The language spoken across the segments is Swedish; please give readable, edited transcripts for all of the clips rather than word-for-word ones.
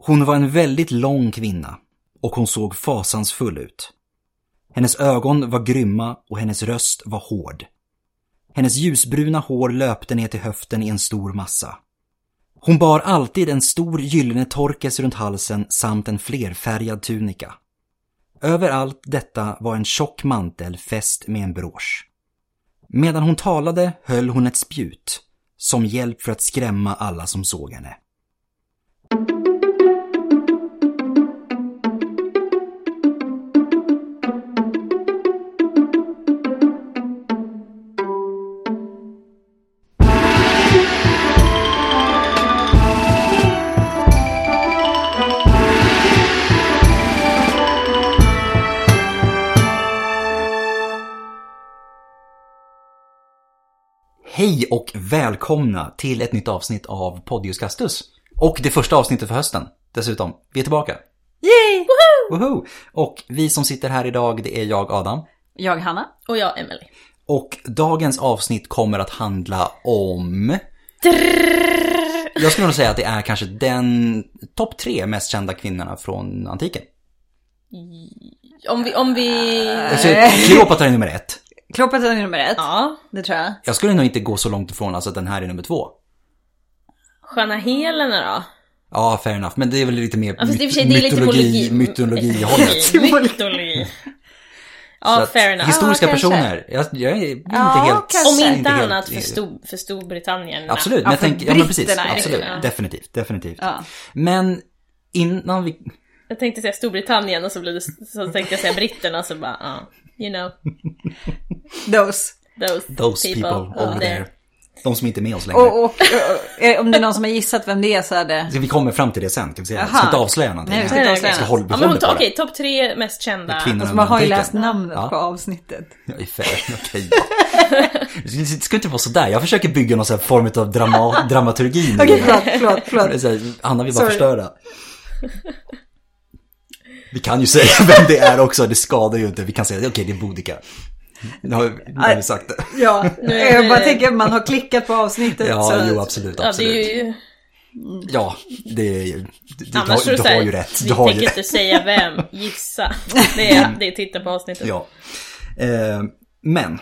Hon var en väldigt lång kvinna och hon såg fasansfull ut. Hennes ögon var grymma och hennes röst var hård. Hennes ljusbruna hår löpte ner till höften i en stor massa. Hon bar alltid en stor gyllene torkes runt halsen samt en flerfärgad tunika. Över allt detta var en tjock mantel fäst med en brosch. Medan hon talade höll hon ett spjut som hjälp för att skrämma alla som såg henne. Hej och välkomna till ett nytt avsnitt av Podius Castus. Och det första avsnittet för hösten, dessutom. Vi är tillbaka. Yay! Woho! Woho! Och vi som sitter här idag, det är jag Adam. Jag Hanna. Och jag Emily. Och dagens avsnitt kommer att handla om... Jag skulle nog säga att det är kanske den topp 3 mest kända kvinnorna från antiken. Om vi... Cleopatra är nummer 1. Cleopatra är nummer 1. Ja, det tror jag. Jag skulle nog inte gå så långt ifrån alltså att den här är nummer 2. Sköna Helena då? Ja, fair enough. Men det är väl lite mer mytologi. Mytologi. Ja, fair enough. Historiska personer. Jag är inte helt... Kanske. Om inte annat för Storbritannien. Absolut, men jag tänker... Ja, men precis. Absolut, definitivt. Ja. Men innan vi... Jag tänkte säga Storbritannien och så tänkte jag säga britterna så bara... You know. Those people over there. De som inte är med oss längre. Och om det är någon som har gissat vem det är så är det... Så vi kommer fram till det sen. Kan vi säga. Ska inte avslöja någonting. Nej, vi ska inte avslöja. Okej, topp 3 mest kända. Och man har ju läst namnet på avsnittet. Ja, i färgen. Okej, ja. Det ska inte vara sådär. Jag försöker bygga någon sån här form av dramaturgi. Okej, förlåt. Anna vill bara förstöra. Vi kan ju säga vem det är också, det skadar ju inte. Vi kan säga, okej, det är Boudica. Nu har vi sagt det. Ja, jag bara tänker att man har klickat på avsnittet. Ja, så jo, absolut. Ja, det är ju... Ja, det är ju... Du har ju rätt. Vi tänker inte säga vem, gissa. Det är titta på avsnittet. Ja. Men,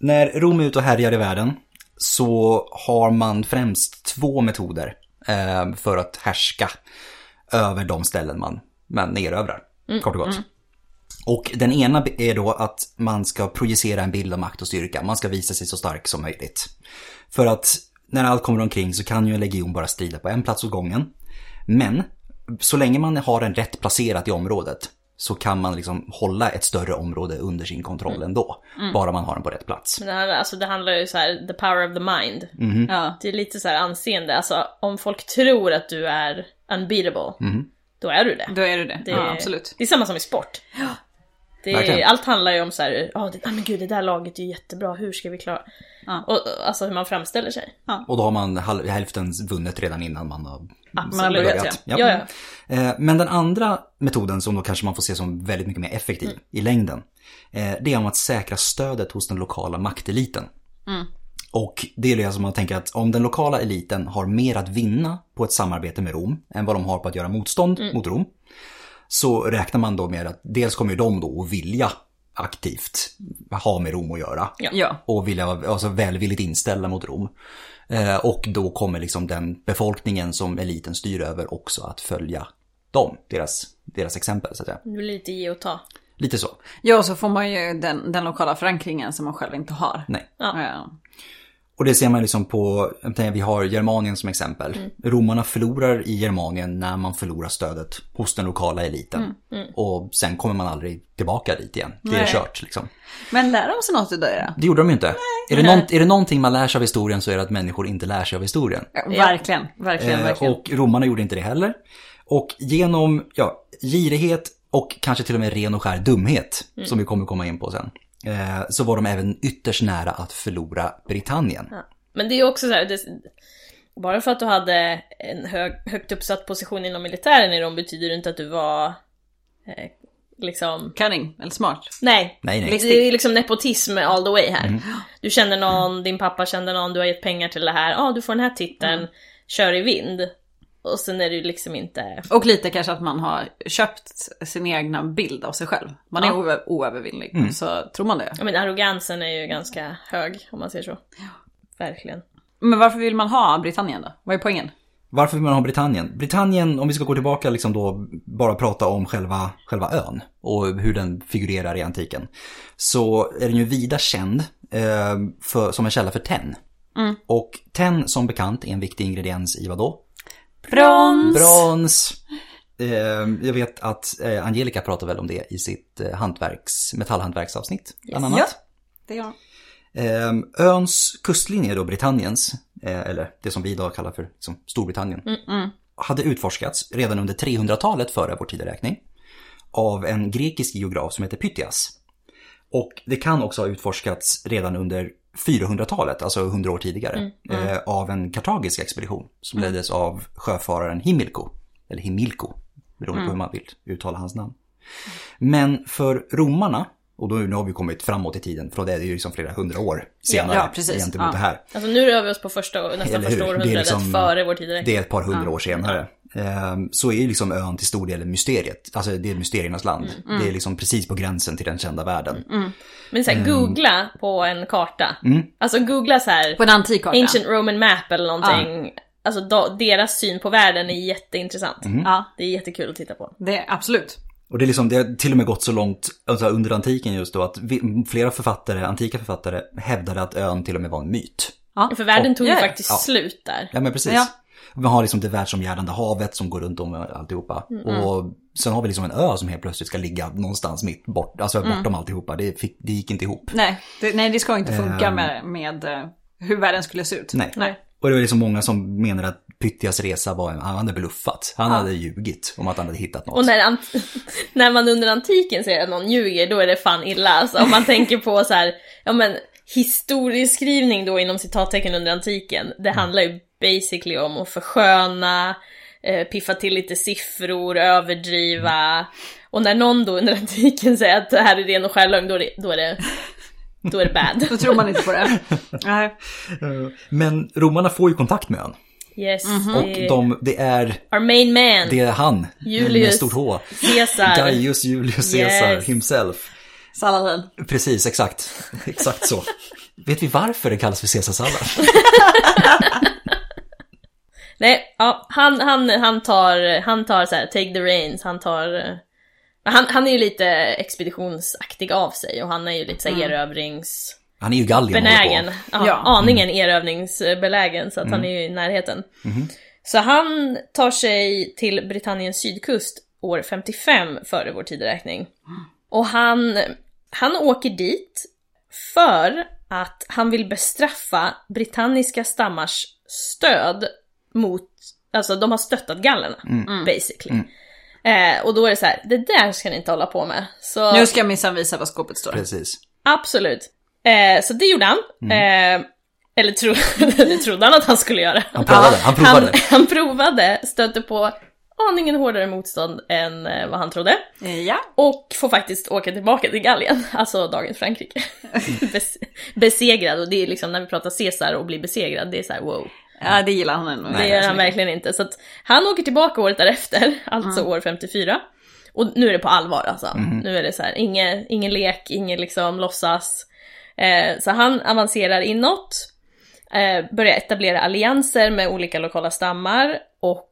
när Rom är ute och härjar i världen så har man främst 2 metoder för att härska över de ställen man erövrar, kort och gott. Och den ena är då att man ska projicera en bild av makt och styrka. Man ska visa sig så stark som möjligt. För att när allt kommer omkring så kan ju en legion bara strida på en plats åt gången. Men så länge man har en rätt placerat i området så kan man liksom hålla ett större område under sin kontroll ändå. Bara man har den på rätt plats. Men det handlar ju så här, the power of the mind. Ja, det är lite så här anseende. Alltså om folk tror att du är unbeatable... Då är du det. Ja, absolut. Det är samma som i sport. Allt handlar ju om så här, men gud, det där laget är ju jättebra, hur ska vi klara? Ja. Och, alltså hur man framställer sig. Ja. Och då har man hälften vunnit redan innan man har börjat. Ja. Men den andra metoden som då kanske man får se som väldigt mycket mer effektiv i längden, det är om att säkra stödet hos den lokala makteliten. Och det är det som man tänker att om den lokala eliten har mer att vinna på ett samarbete med Rom än vad de har på att göra motstånd mot Rom, så räknar man då med att dels kommer de då att vilja aktivt ha med Rom att göra och vilja alltså välvilligt inställa mot Rom. Och då kommer liksom den befolkningen som eliten styr över också att följa dem, deras exempel så att säga. Lite ge och ta. Lite så. Ja, så får man ju den lokala förankringen som man själv inte har. Nej. Ja. Och det ser man liksom på, vi har Germanien som exempel. Romarna förlorar i Germanien när man förlorar stödet hos den lokala eliten. Och sen kommer man aldrig tillbaka dit igen. Det är kört liksom. Men lär de sig något idag då? Det gjorde de ju inte. Är det någonting man lär sig av historien så är det att människor inte lär sig av historien. Ja, verkligen. Och romarna gjorde inte det heller. Och genom girighet och kanske till och med ren och skär dumhet som vi kommer komma in på sen, så var de även ytterst nära att förlora Britannien. Ja. Men det är ju också så här, bara för att du hade en högt uppsatt position inom militären i Rom betyder det inte att du var liksom... Cunning eller smart. Nej. Det är liksom nepotism all the way här. Du känner någon, din pappa kände någon, du har gett pengar till det här, du får den här titeln, kör i vind. Och sen är det ju liksom inte... Och lite kanske att man har köpt sin egna bild av sig själv. Man är oövervinnlig, så tror man det. Ja, men arrogansen är ju ganska hög, om man säger så. Ja. Verkligen. Men varför vill man ha Britannien då? Vad är poängen? Varför vill man ha Britannien? Britannien, om vi ska gå tillbaka liksom då, bara prata om själva ön och hur den figurerar i antiken. Så är den ju vida känd som en källa för tenn. Mm. Och tenn som bekant är en viktig ingrediens i vad då? Brons! Jag vet att Angelica pratar väl om det i sitt metallhantverksavsnitt. Yes. Bland annat. Ja, det gör hon. Öns kustlinje då, Britanniens, eller det som vi idag kallar för liksom, Storbritannien, hade utforskats redan under 300-talet före vår tideräkning av en grekisk geograf som heter Pytheas. Och det kan också ha utforskats redan under 400-talet, alltså 100 år tidigare, av en kartagisk expedition som leddes av sjöfararen Himilko, beroende på hur man vill uttala hans namn. Men för romarna, och då nu har vi kommit framåt i tiden, för det är ju liksom flera hundra år senare gentemot det här. Alltså nu rör vi oss på nästan första århundradet liksom, före vår tid. Det är ett par hundra år senare. Så är ju liksom ön till stor del mysteriet. Alltså det är mysteriernas land. Det är liksom precis på gränsen till den kända världen. Men så här, googla på en karta. Alltså googla så här på en antik karta. Ancient Roman map eller någonting. Alltså deras syn på världen är jätteintressant. Det är jättekul att titta på. Det är absolut. Och det är liksom, det har till och med gått så långt alltså under antiken just då att flera författare, antika författare, hävdade att ön till och med var en myt. Ja, för världen tog ju faktiskt slut där. Ja, men precis. Ja. Vi har liksom det världsomgärdande havet som går runt om alltihopa. Och sen har vi liksom en ö som helt plötsligt ska ligga någonstans mitt bort, alltså bortom alltihopa. Det gick inte ihop. Nej, det ska inte funka med hur världen skulle se ut. Nej. Och det var liksom många som menar att Pythias resa han hade bluffat. Han hade ljugit om att han hade hittat något. Och när man under antiken ser att någon ljuger, då är det fan illa. Alltså, om man tänker på så här, ja men historieskrivning då inom citattecken under antiken, det handlar ju basically om att försköna, piffa till lite siffror, överdriva. Och när någon då under antiken säger att det här är ren och skär lögn, då är det bad. Då tror man inte på det. Nej. Men romarna får ju kontakt med ön. Yes. Och det är... Our main man. Det är han. Julius. Stort H. Caesar. Gaius Julius Caesar himself. Salladen. Precis, exakt. Exakt så. Vet vi varför det kallas för Caesarsallad? Nej, ja, han tar så här, take the reins, han tar... Han är ju lite expeditionsaktig av sig och han är ju lite så erövrings... Han är ju Gallien. Aningen erövringsbelägen, så att han är ju i närheten. Så han tar sig till Britanniens sydkust år 55 före vår tideräkning. Och han åker dit för att han vill bestraffa britanniska stammars stöd mot... Alltså de har stöttat gallerna, basically. Och då är det så här, det där ska ni inte hålla på med. Så... Nu ska jag minsann visa vad skåpet står. Precis. Absolut. Så det gjorde han. Eller trodde han att han skulle göra. Han provade, stötte på aningen hårdare motstånd än vad han trodde. Ja. Och får faktiskt åka tillbaka till Gallien, alltså dagens Frankrike. Besegrad, och det är liksom när vi pratar Caesar och blir besegrad, det är så här wow. Ja, det gillar han ändå. Det gör han verkligen inte. Så att han åker tillbaka året därefter, alltså år 54. Och nu är det på allvar alltså. Nu är det så här, ingen lek, ingen liksom låtsas. Så han avancerar inåt, börjar etablera allianser med olika lokala stammar och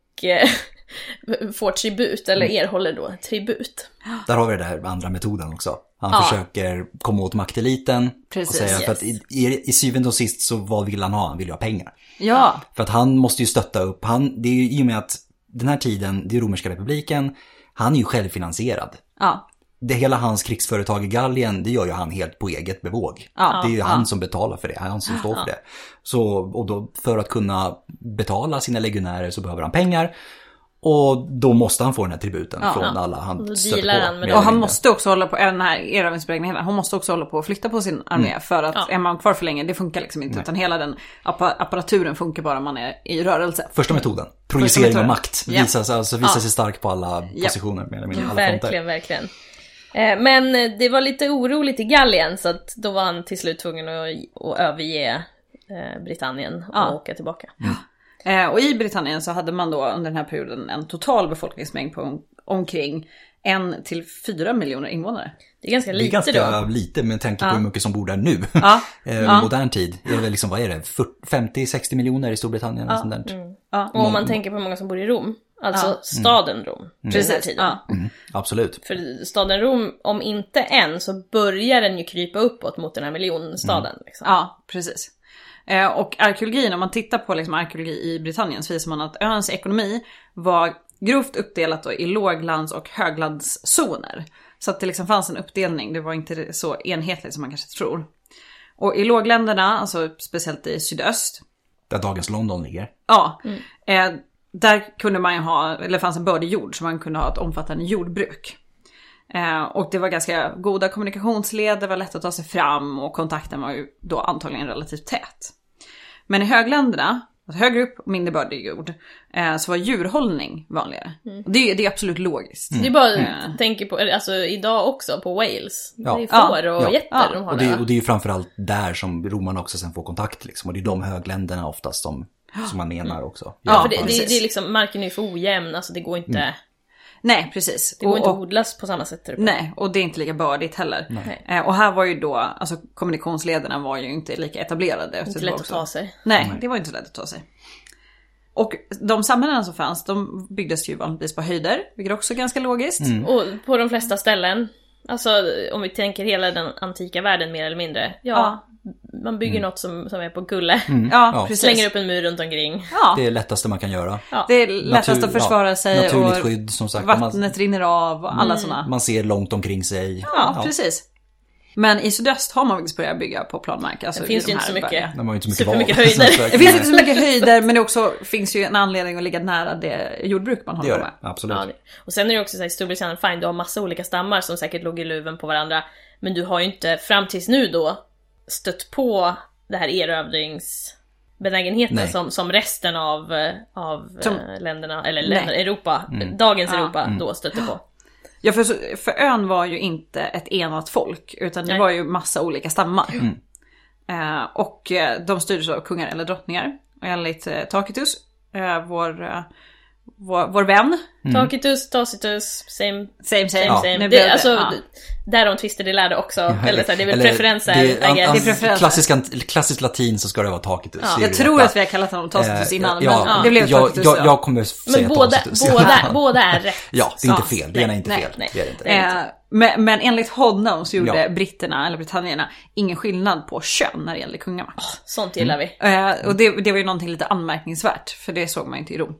får tribut, eller erhåller då tribut. Där har vi det där andra metoden också. Han försöker komma åt makteliten. Precis, och säga, för att i syvende och sist så vad vill han ha? Han vill ju ha pengar. Ja. För att han måste ju stötta upp. Det är ju i och med att den här tiden, det är romerska republiken, han är ju självfinansierad. Ja. Det hela hans krigsföretag i Gallien, det gör ju han helt på eget bevåg. Ja. Det är ju han som betalar för det, han som står för det. Så, och då för att kunna betala sina legionärer så behöver han pengar. Och då måste han få den här tributen från alla han stöter på. Och han måste också hålla på den här erövringsbelägringen. Han måste också hålla på att flytta på sin armé. För att är man kvar för länge, det funkar liksom inte. Utan hela den apparaturen funkar bara om man är i rörelse. Första metoden. Projicering av makt. Visar sig stark på alla positioner. Verkligen. Men det var lite oroligt i Gallien. Så att då var han till slut tvungen att överge Britannien och åka tillbaka. Och i Britannien så hade man då under den här perioden en total befolkningsmängd på omkring 1 till 4 miljoner invånare. Det är ganska lite då. Det är ganska lite med tanke på hur mycket som bor där nu. Ja. Modern tid. Eller liksom, vad är det? 50-60 miljoner i Storbritannien. Ja. Sånt där. Mm. Ja. Och om man tänker på hur många som bor i Rom. Alltså staden Rom. Mm. Precis. Tiden. Ja. Mm. Absolut. För staden Rom, om inte än, så börjar den ju krypa uppåt mot den här miljonstaden. Mm. Liksom. Ja, precis. Och arkeologin, om man tittar på liksom arkeologi i Britannien, så visar man att öns ekonomi var grovt uppdelat då i låglands- och höglandszoner. Så att det liksom fanns en uppdelning, det var inte så enhetligt som man kanske tror. Och i lågländerna, alltså speciellt i sydöst, där dagens London ligger. Ja, där kunde man ju ha, eller fanns en bördig jord, så man kunde ha ett omfattande jordbruk. Och det var ganska goda kommunikationsled, det var lätt att ta sig fram och kontakten var ju då antagligen relativt tät. Men i högländerna, högre upp och mindre bördig jord, så var djurhållning vanligare. Mm. Det är absolut logiskt. Mm. Det är bara tänker på, alltså idag också på Wales. Ja. Det är får och getter de har där. Och det är ju framförallt där som romarna också sen får kontakt liksom. Och det är de högländerna oftast som man menar också. Ja, för det är liksom, marken är ju för ojämn, alltså det går inte... Mm. Nej, precis. Det går inte att odlas på samma sätt. Nej, och det är inte lika bördigt heller. Och här var ju då, alltså kommunikationslederna var ju inte lika etablerade. Inte lätt att ta sig. Nej, det var inte lätt att ta sig. Och de samhällen som fanns, de byggdes ju vanligtvis på höjder, vilket också är ganska logiskt. Mm. Och på de flesta ställen, alltså om vi tänker hela den antika världen mer eller mindre, man bygger något som är på gulle. Slänger upp en mur runt omkring. Ja. Det är det lättaste man kan göra. Ja. Det är lättast att försvara sig. Naturligt och skydd, som sagt. Vattnet rinner av och alla sådana. Man ser långt omkring sig. Ja, precis. Men i sydöst har man faktiskt börjat bygga på planmark. Alltså det finns ju inte så mycket, mycket höjder. Det finns inte så mycket höjder, men det också finns ju en anledning att ligga nära det jordbruk man håller med. Absolut. Ja, och sen är det också så här, Storbritannien, fine, du har massa olika stammar som säkert låg i luven på varandra. Men du har ju inte fram tills nu då stött på det här erövringsbenägenheten som resten av länderna, eller Europa, dagens Europa då stötte på. Ja, för ön var ju inte ett enat folk, utan det var ju massa olika stammar. Mm. Och de styrdes av kungar eller drottningar. Och enligt Tacitus, vår vän. Mm. Tacitus, same. Ja. Same. Det, alltså, där de twister det lärde också. Eller så, det är väl preferenser. Det är klassiskt latin, så ska det vara Tacitus. Ja. Jag tror att vi har kallat honom Tacitus innan. Men det blev Tacitus. Jag kommer säga Tacitus. Men båda är rätt. Ja, det är inte fel. Det ena är inte fel. Det är det inte. Men enligt honom så gjorde britterna, eller britannierna, ingen skillnad på kön när det gäller kungamakt. Sånt gillar vi. Och det var ju någonting lite anmärkningsvärt, för det såg man inte i Rom.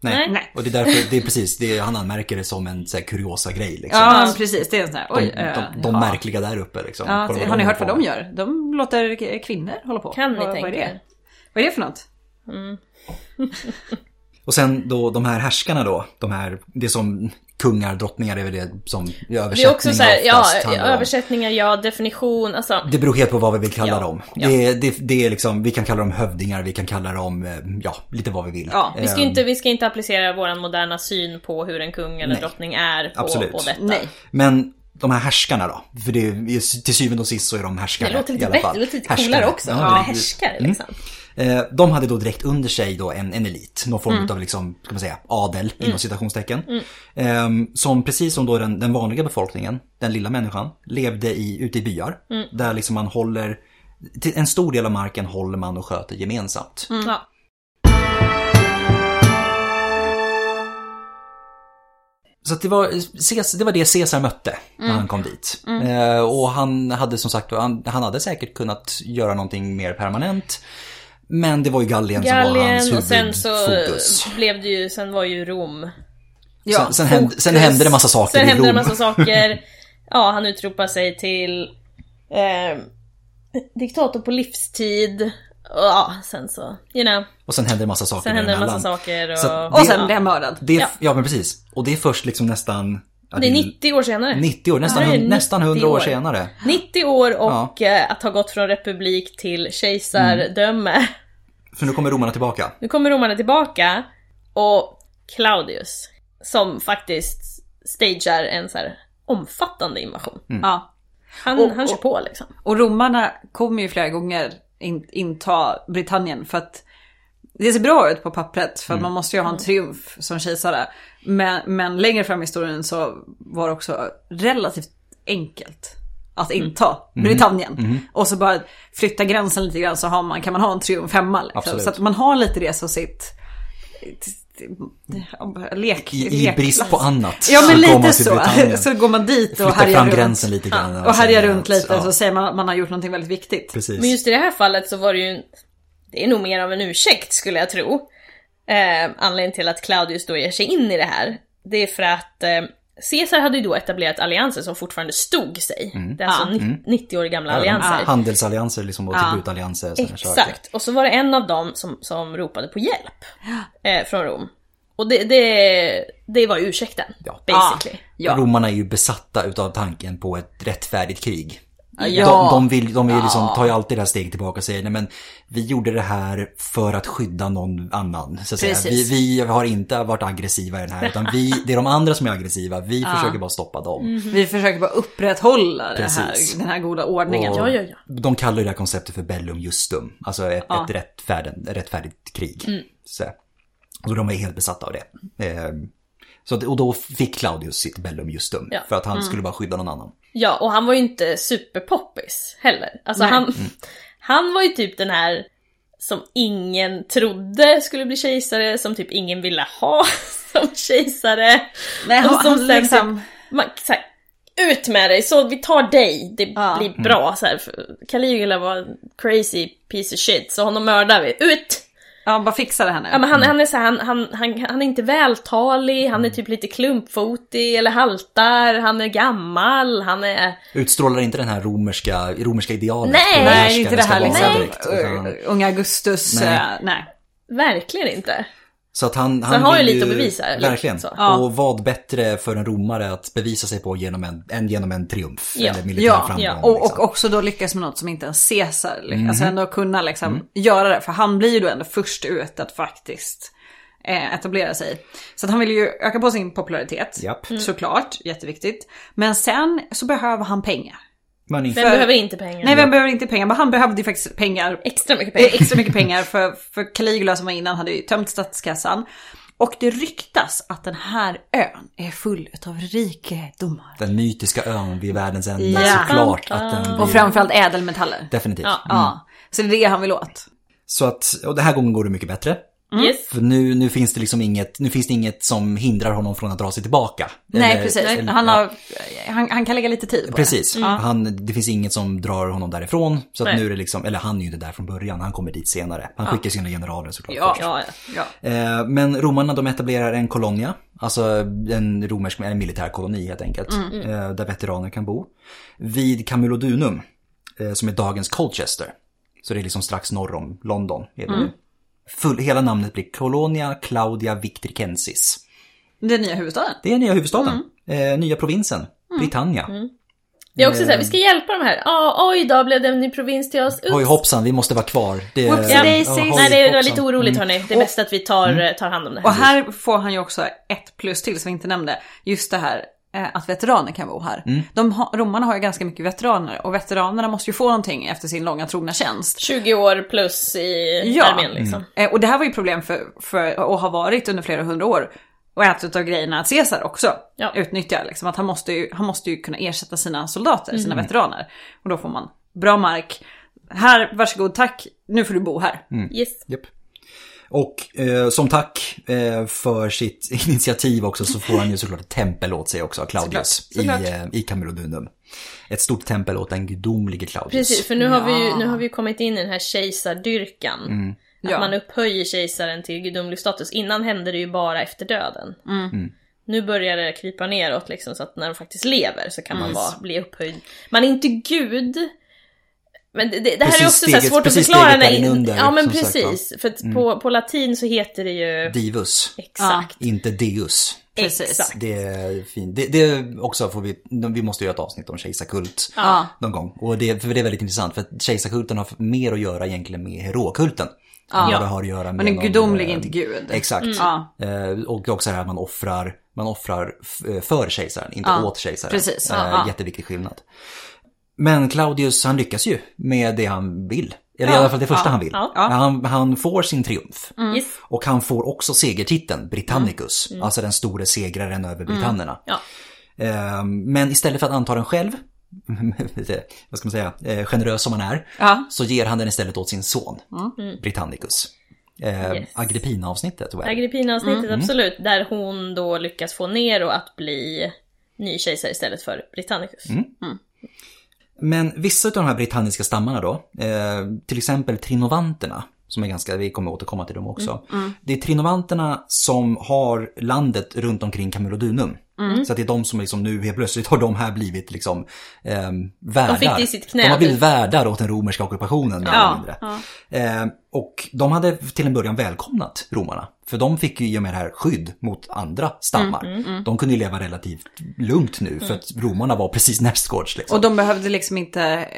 Nej. Och det är därför, det är precis det, han anmärker det som en så här kuriosa grej liksom. Ja, precis, det är sån här, de märkliga där uppe liksom. Ja, har ni hört vad de gör? De låter kvinnor hålla på. Kan ni tänka er? Vad är det för något? Mm. Och sen då de här härskarna då, det som kungar, drottningar, är väl det som översättning. Det är också så här, översättningar, definition, alltså. Det beror helt på vad vi vill kalla dem. Ja. Det är liksom, vi kan kalla dem hövdingar, vi kan kalla dem lite vad vi vill. Ja, vi ska inte applicera vår moderna syn på hur en kung eller drottning är på detta. Nej. Men de här härskarna då, för det är, till syvende och sist så är de härskare. Det låter lite bättre, det lite coolare också. Ja, de är härskare liksom. De hade då direkt under sig då en elit, någon form av liksom, ska man säga, adel inom citationstecken, som precis som då den vanliga befolkningen, den lilla människan, levde ute i byar, där liksom man håller, till en stor del av marken håller man och sköter gemensamt. Mm. Ja. Så det var det Caesar mötte när han kom dit. Mm. Och han hade som sagt, han hade säkert kunnat göra någonting mer permanent. Men det var ju Gallien som var hans huvudfokus. Och sen var ju Rom. Ja, sen hände det massa saker i Rom. Ja, han utropade sig till diktator på livstid. Sen så, you know. Och sen hände det massa saker. Och sen blev han mördad. Ja, men precis. Och det är först liksom nästan... Det är 90 år senare. 90 år, nästan 100 år senare. 90 år och att ha gått från republik till kejsardöme. Mm. För nu kommer romarna tillbaka. Och Claudius, som faktiskt stagear en så här omfattande invasion. Mm. Ja. Han kör på liksom. Och romarna kommer ju flera gånger inta Britannien för att Det ser bra ut på pappret för att man måste ju ha en triumf som kejsare. Men längre fram i historien så var det också relativt enkelt att inta Britannien. Och så bara flytta gränsen lite grann så har man, kan man ha en triumf hemma. Liksom. Så att man har lite det som sitt... I brist på annat. Ja, men lite så. Så går man dit och härjar runt lite grann, och härjar runt lite så säger man att man har gjort någonting väldigt viktigt. Precis. Men just i det här fallet så var det ju, det är nog mer av en ursäkt skulle jag tro. Anledningen till att Claudius då ger sig in i det här, det är för att Caesar hade ju då etablerat allianser som fortfarande stod sig. Det är alltså 90 år gamla allianser. Handelsallianser liksom, och tributallianser. Exakt, och så var det en av dem som ropade på hjälp från Rom. Och det var ursäkten, basically. Ja. Romarna är ju besatta utav tanken på ett rättfärdigt krig. De vill liksom, tar ju alltid det här steget tillbaka och säger nej, men vi gjorde det här för att skydda någon annan så att säga. Vi har inte varit aggressiva i den här, utan det är de andra som är aggressiva. Vi försöker bara stoppa dem. Vi försöker bara upprätthålla den här goda ordningen. De kallar ju det här konceptet för bellum justum, alltså ett rättfärdigt krig. Så de är helt besatta av det. Och då fick Claudius sitt bellum justum för att han skulle bara skydda någon annan. Ja, och han var ju inte superpoppis heller. Alltså han var ju typ den här som ingen trodde skulle bli kejsare, som typ ingen ville ha som kejsare. Nej, och som liksom... ut med dig, så vi tar dig, det blir bra. Så här. Caligula var crazy piece of shit, så honom mördar vi. Ut! Ja, han bara fixade henne. Ja, men han är så här, han är inte vältalig, han är typ lite klumpfotig eller haltar, han är gammal, han är... Utstrålar inte den här romerska idealet. Nej, inte det här liksom unga Augustus. Nej. Verkligen inte. Så att han har ju lite att bevisa. Verkligen. Och vad bättre för en romare att bevisa sig på genom en triumf eller militär framgång. Ja. Och, liksom. Och också då lyckas med något som inte ens Caesar lyckas. Alltså ändå kunna liksom göra det. För han blir ju då ändå först ut att faktiskt etablera sig. Så att han vill ju öka på sin popularitet. Såklart, jätteviktigt. Men sen så behöver han pengar. Vem behöver inte pengar? Nej, vem behöver inte pengar? Men han behövde ju faktiskt pengar. Extra mycket pengar för Caligula som var innan hade ju tömt statskassan. Och det ryktas att den här ön är full av rikedomar. Den mytiska ön vid världens ände, såklart. Att den blir... Och framförallt ädelmetaller. Definitivt. Ja. Så det är det han vill åt. Så att, och den här gången går det mycket bättre. För nu finns det liksom inget som hindrar honom från att dra sig tillbaka. Nej, precis. Han kan lägga lite tid på det. Det finns inget som drar honom därifrån. Så att nu är det liksom, eller han är ju inte där från början, han kommer dit senare. Han skickar sina generaler såklart först. Men romarna, de etablerar en kolonia, alltså en romersk militär koloni helt enkelt, där veteraner kan bo. Vid Camulodunum, som är dagens Colchester. Så det är liksom strax norr om London är det. Hela namnet blir Colonia Claudia Victricensis. Det är nya huvudstaden. Nya provinsen, Britannia. Det är också så här, vi ska hjälpa de här. Idag blev det en ny provins till oss. Oj hoppsan, vi måste vara kvar. Det var lite oroligt hörni. Det är bäst att vi tar hand om det här. Och här får han ju också ett plus till som vi inte nämnde. Just det här att veteraner kan bo här. Romarna har ju ganska mycket veteraner, och veteranerna måste ju få någonting efter sin långa trogna tjänst. 20 år plus i armén liksom. Och det här var ju problem för och har varit under flera hundra år, och ett utav grejerna att Caesar också utnyttjar liksom, att han måste ju kunna ersätta sina soldater, sina veteraner, och då får man bra mark. Här, varsågod, tack. Nu får du bo här. Yes. Yep. Och som tack för sitt initiativ också, så får han ju såklart ett tempel åt sig också av Claudius i Camulodunum. Ett stort tempel åt den gudomlige Claudius. Precis, för nu har vi ju kommit in i den här kejsardyrkan. Att man upphöjer kejsaren till gudomlig status. Innan hände det ju bara efter döden. Nu börjar det krypa neråt liksom, så att när de faktiskt lever så kan man bli upphöjd. Man är inte gud... Men det här precis är också steget, så svårt att förklara under. Ja men precis, för att på latin så heter det ju divus. Exakt. Inte deus. Precis. Det är fint. Det också får vi måste göra ett avsnitt om kejsarkult någon gång. Och för det är väldigt intressant, för att kejsarkulten har mer att göra egentligen med herokulten. Har att göra med men en gudomlig inte gud. Exakt. Och också här man offrar för kejsaren, inte åt kejsaren. Precis. Jätteviktig skillnad. Men Claudius, han lyckas ju med det han vill. Eller i alla fall det första han vill. Han får sin triumf. Mm. Och han får också segertiteln Britannicus. Mm. Alltså den stora segraren över britannerna. Ja. Men istället för att anta den själv, vad ska man säga, generös som han är, så ger han den istället åt sin son, Britannicus. Yes. Agrippina-avsnittet, tror jag. Agrippina-avsnittet, absolut. Där hon då lyckas få Nero att bli ny kejsare istället för Britannicus. Mm. Mm. Men vissa av de här britanniska stammarna då, till exempel Trinovanterna, som är ganska, vi kommer återkomma till dem också. Det är Trinovanterna som har landet runt omkring Camulodunum. Så att det är de som liksom nu helt plötsligt har de här blivit liksom värdar. De fick det i sitt knä. De har blivit värdar åt den romerska ockupationen. Och de hade till en början välkomnat romarna. För de fick ju i och med det här skydd mot andra stammar. De kunde ju leva relativt lugnt nu för att romarna var precis nästgårds. Liksom. Och de behövde liksom inte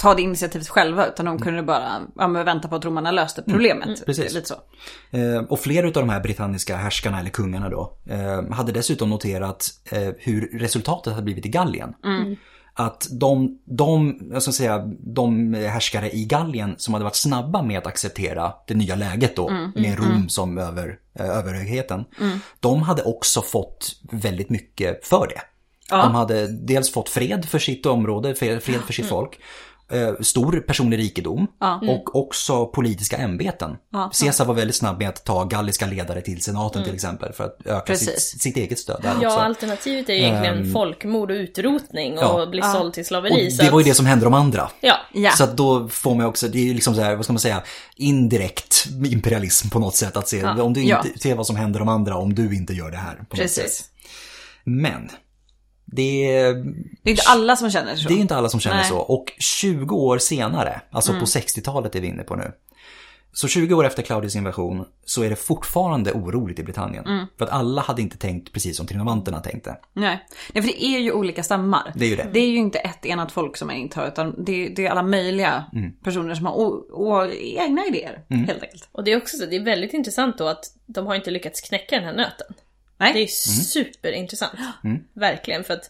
ta det initiativet själva, utan de kunde bara vänta på att romarna löste problemet. Precis. Lite så. Och flera av de här britanniska härskarna eller kungarna då hade dessutom noterat hur resultatet hade blivit i Gallien. Att de härskare i Gallien som hade varit snabba med att acceptera det nya läget då, med Rom som överhögheten, de hade också fått väldigt mycket för det. De hade dels fått fred för sitt område, fred för sitt folk, stor personlig rikedom och också politiska ämbeten. Caesar var väldigt snabb med att ta galliska ledare till senaten till exempel för att öka sitt eget stöd där. Ja, också. Alternativet är ju egentligen folkmord och utrotning och bli såld till slaveri. Och det var ju det som hände de andra. Så att då får man också, det är ju liksom så här, vad ska man säga, indirekt imperialism på något sätt, att se om du inte ser vad som händer de andra om du inte gör det här på något sätt. Men det är inte alla som känner så. Det är inte alla som känner så. Och 20 år senare, alltså på 60-talet är vi inne på nu. Så 20 år efter Claudius invasion så är det fortfarande oroligt i Britannien. För att alla hade inte tänkt precis som trinovanterna tänkte. Nej, för det är ju olika stammar. Det är ju det. Det är ju inte ett enat folk som är intagit, utan det är alla möjliga personer som har egna idéer, helt enkelt. Och det är också så, det är väldigt intressant då att de har inte lyckats knäcka den här nöten. Nej. Det är superintressant. Verkligen, för att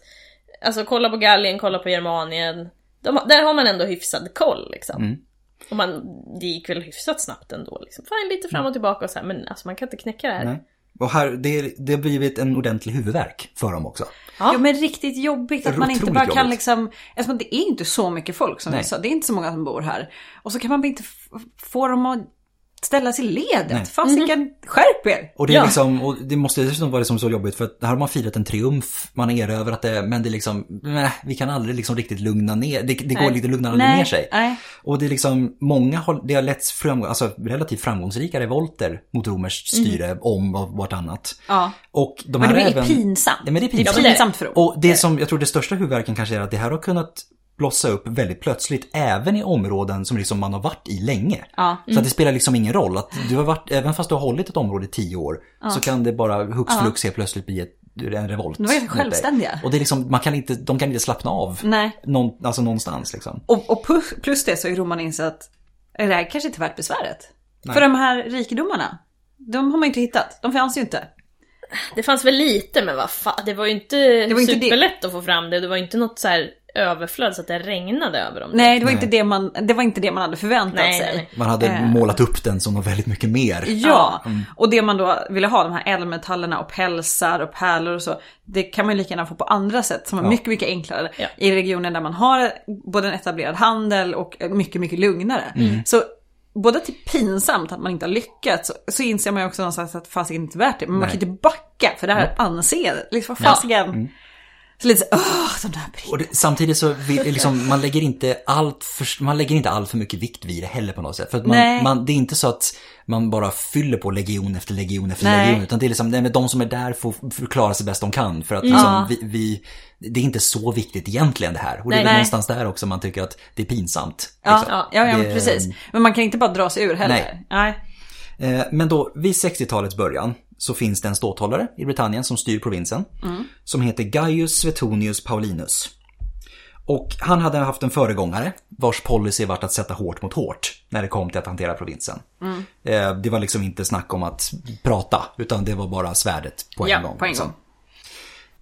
alltså, kolla på Gallien, kolla på Germanien, där har man ändå hyfsad koll liksom. Och det gick väl hyfsat snabbt ändå liksom. Fan, lite fram och tillbaka och så här, men alltså, man kan inte knäcka det här. Nej. Och här, det har blivit en ordentlig huvudvärk för dem också. Jo, men riktigt jobbigt att man inte bara kan liksom, eftersom det är inte så mycket folk som jag sa, det är inte så många som bor här. Och så kan man inte få dem att ställa sig i ledet. Fasiken, skärp er! Och det är liksom, och det måste dessutom vara liksom så jobbigt, för att här har man firat en triumf, man är erövrat det, men det är liksom, vi kan aldrig liksom riktigt lugna ner, det går lite lugnare ner sig. Och det är liksom, det har letts relativt framgångsrika revolter mot romerskt styre om och vartannat. Och de här, men det är pinsamt. Ja, men det är pinsamt för dem. Och det som, jag tror det största huvudvärken kanske är att det här har kunnat blossa upp väldigt plötsligt även i områden som liksom man har varit i länge. Så att det spelar liksom ingen roll att du har varit, även fast du har hållit ett område 10 år, så kan det bara hux flux helt plötsligt bli en revolt. De är självständiga. Och det är liksom, de kan inte slappna av någonstans liksom. Och plus det så är romarna insett det här kanske inte värt besväret. Nej. För de här rikedomarna, de har man inte hittat. De fanns ju inte. Det fanns väl lite, men vad fan, det var ju inte, superlätt att få fram det. Det var inte något så här överflöd så att det regnade över dem. Nej, det var inte det man hade förväntat sig. Nej. Man hade målat upp den som var väldigt mycket mer. Och det man då ville ha, de här ädelmetallerna och pälsar och pärlor och så, det kan man ju lika gärna få på andra sätt som är mycket, mycket enklare i regionen där man har både en etablerad handel och mycket, mycket lugnare. Så både till pinsamt att man inte har lyckats, så inser man ju också någonstans att fasiken inte är värt det. Men man kan inte backa för det här anseendet. Liksom fasiken... Så lite så, och det, samtidigt så liksom, man lägger inte allt för mycket vikt vid det heller på något sätt, för att det är inte så att man bara fyller på legion efter legion, utan det är liksom, men de som är där får förklara sig bäst de kan, för att liksom, det är inte så viktigt egentligen det här. Och det är någonstans där också man tycker att det är pinsamt liksom. Men precis, men man kan inte bara dra sig ur heller. Men då vid 60-talets början så finns det en ståthållare i Britannien som styr provinsen, som heter Gaius Suetonius Paulinus. Och han hade haft en föregångare vars policy var att sätta hårt mot hårt när det kom till att hantera provinsen. Det var liksom inte snack om att prata, utan det var bara svärdet på en gång. Liksom.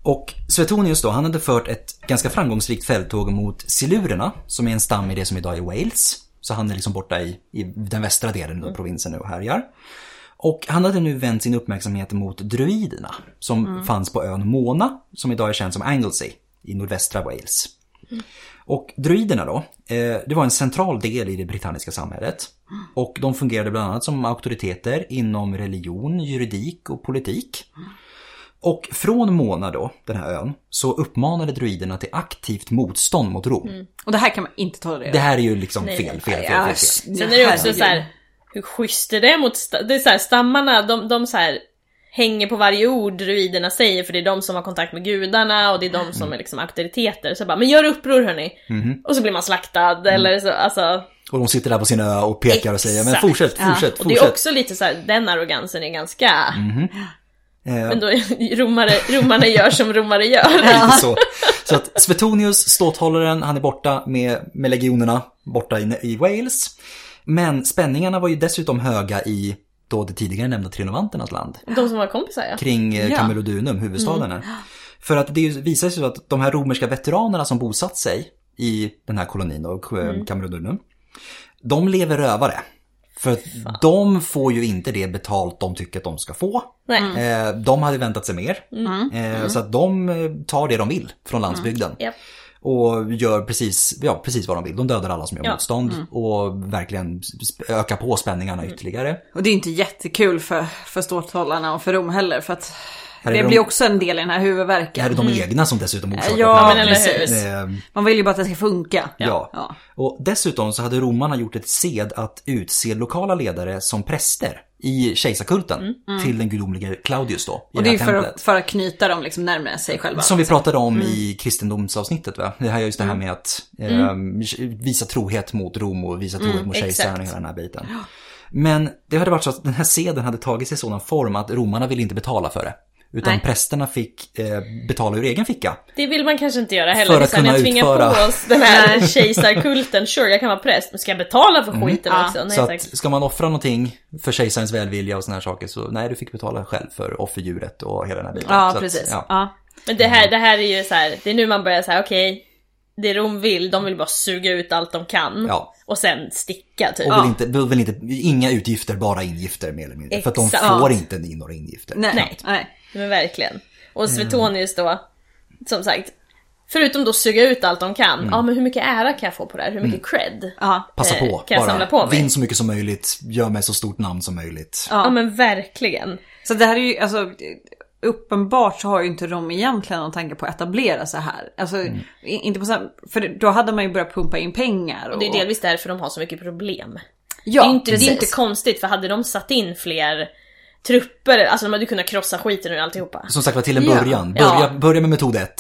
Och Suetonius då, han hade fört ett ganska framgångsrikt fälttåg mot Silurerna, som är en stam i det som idag är Wales. Så han är liksom borta i den västra delen av provinsen nu och härjar. Och han hade nu vänt sin uppmärksamhet mot druiderna som fanns på ön Mona, som idag är känd som Anglesey i nordvästra Wales. Mm. Och druiderna då, det var en central del i det brittanniska samhället. Och de fungerade bland annat som auktoriteter inom religion, juridik och politik. Och från Mona då, den här ön, så uppmanade druiderna till aktivt motstånd mot Rom. Mm. Och det här kan man inte tolerera. Det här är ju liksom fel. Sen är det också så här, hur schysst är det mot det är så här, stammarna, de så här hänger på varje ord druiderna säger, för det är de som har kontakt med gudarna och det är de som är liksom auktoriteter. Så bara, men gör uppror hörni. Mm. Och så blir man slaktad eller så, alltså. Och de sitter där på sin ö och pekar och säger, men fortsätt. Och det är också lite så här, den arrogansen är ganska... Mm. Men då romarna gör som romare gör. Ja. Så att Suetonius, ståthållaren, han är borta med legionerna borta i Wales. Men spänningarna var ju dessutom höga i då det tidigare nämnda Trinovanternas land. De som var kompisar, ja. Kring Camulodunum, huvudstaden. Mm. För att det visar sig att de här romerska veteranerna som bosatt sig i den här kolonin och Camulodunum, de lever rövare. För de får ju inte det betalt de tycker att de ska få. Nej. De hade väntat sig mer. Så att de tar det de vill från landsbygden. Yep. Och gör precis vad de vill. De dödar alla som gör motstånd och verkligen ökar på spänningarna ytterligare. Och det är inte jättekul för ståthållarna och för Rom heller, för att det blir också en del i den här huvudvärken. Här är de egna som dessutom orsakar. Ja, men precis. Man vill ju bara att det ska funka. Ja. Och dessutom så hade romarna gjort ett sed att utse lokala ledare som präster i kejsarkulten till den gudomlige Claudius då. Och det är för att knyta dem liksom närmare sig själva. Som vi pratade om i kristendomsavsnittet, va? Det här är just det här med att visa trohet mot Rom och visa trohet mot kejsaren och den här biten. Ja. Men det hade varit så att den här seden hade tagit sig sådan form att romarna ville inte betala för det. Utan prästerna fick betala ur egen ficka. Det vill man kanske inte göra heller. För att kunna utföra på oss den här kejsarkulten. Sure, jag kan vara präst, men ska jag betala för skiten också? Nej, så att, ska man offra någonting för kejsarens välvilja och såna här saker, så nej, du fick betala själv för offerdjuret och hela den här biten. Ja, så precis. Men det här är ju så här, det är nu man börjar säga okej, det Rom vill, de vill bara suga ut allt de kan och sen sticka typ. Och vill inte, inga utgifter, bara ingifter mer eller mindre. För att de får inte in några ingifter. Nej. Men verkligen. Och Suetonius då, som sagt, förutom då suga ut allt de kan, men hur mycket ära kan jag få på det här? Hur mycket cred passa på, kan jag bara samla på mig? Vinn så mycket som möjligt, gör mig så stort namn som möjligt. Ja, men verkligen. Så det här är ju, alltså... Uppenbart så har ju inte Rom egentligen någon tanke på att etablera så här. Alltså, inte på så här, för då hade man ju börjat pumpa in pengar. Och det är delvis därför de har så mycket problem. Ja, det är inte konstigt, för hade de satt in fler trupper, alltså de hade ju kunnat krossa skiten och alltihopa. Som sagt var, till en början. Börja med metod 1.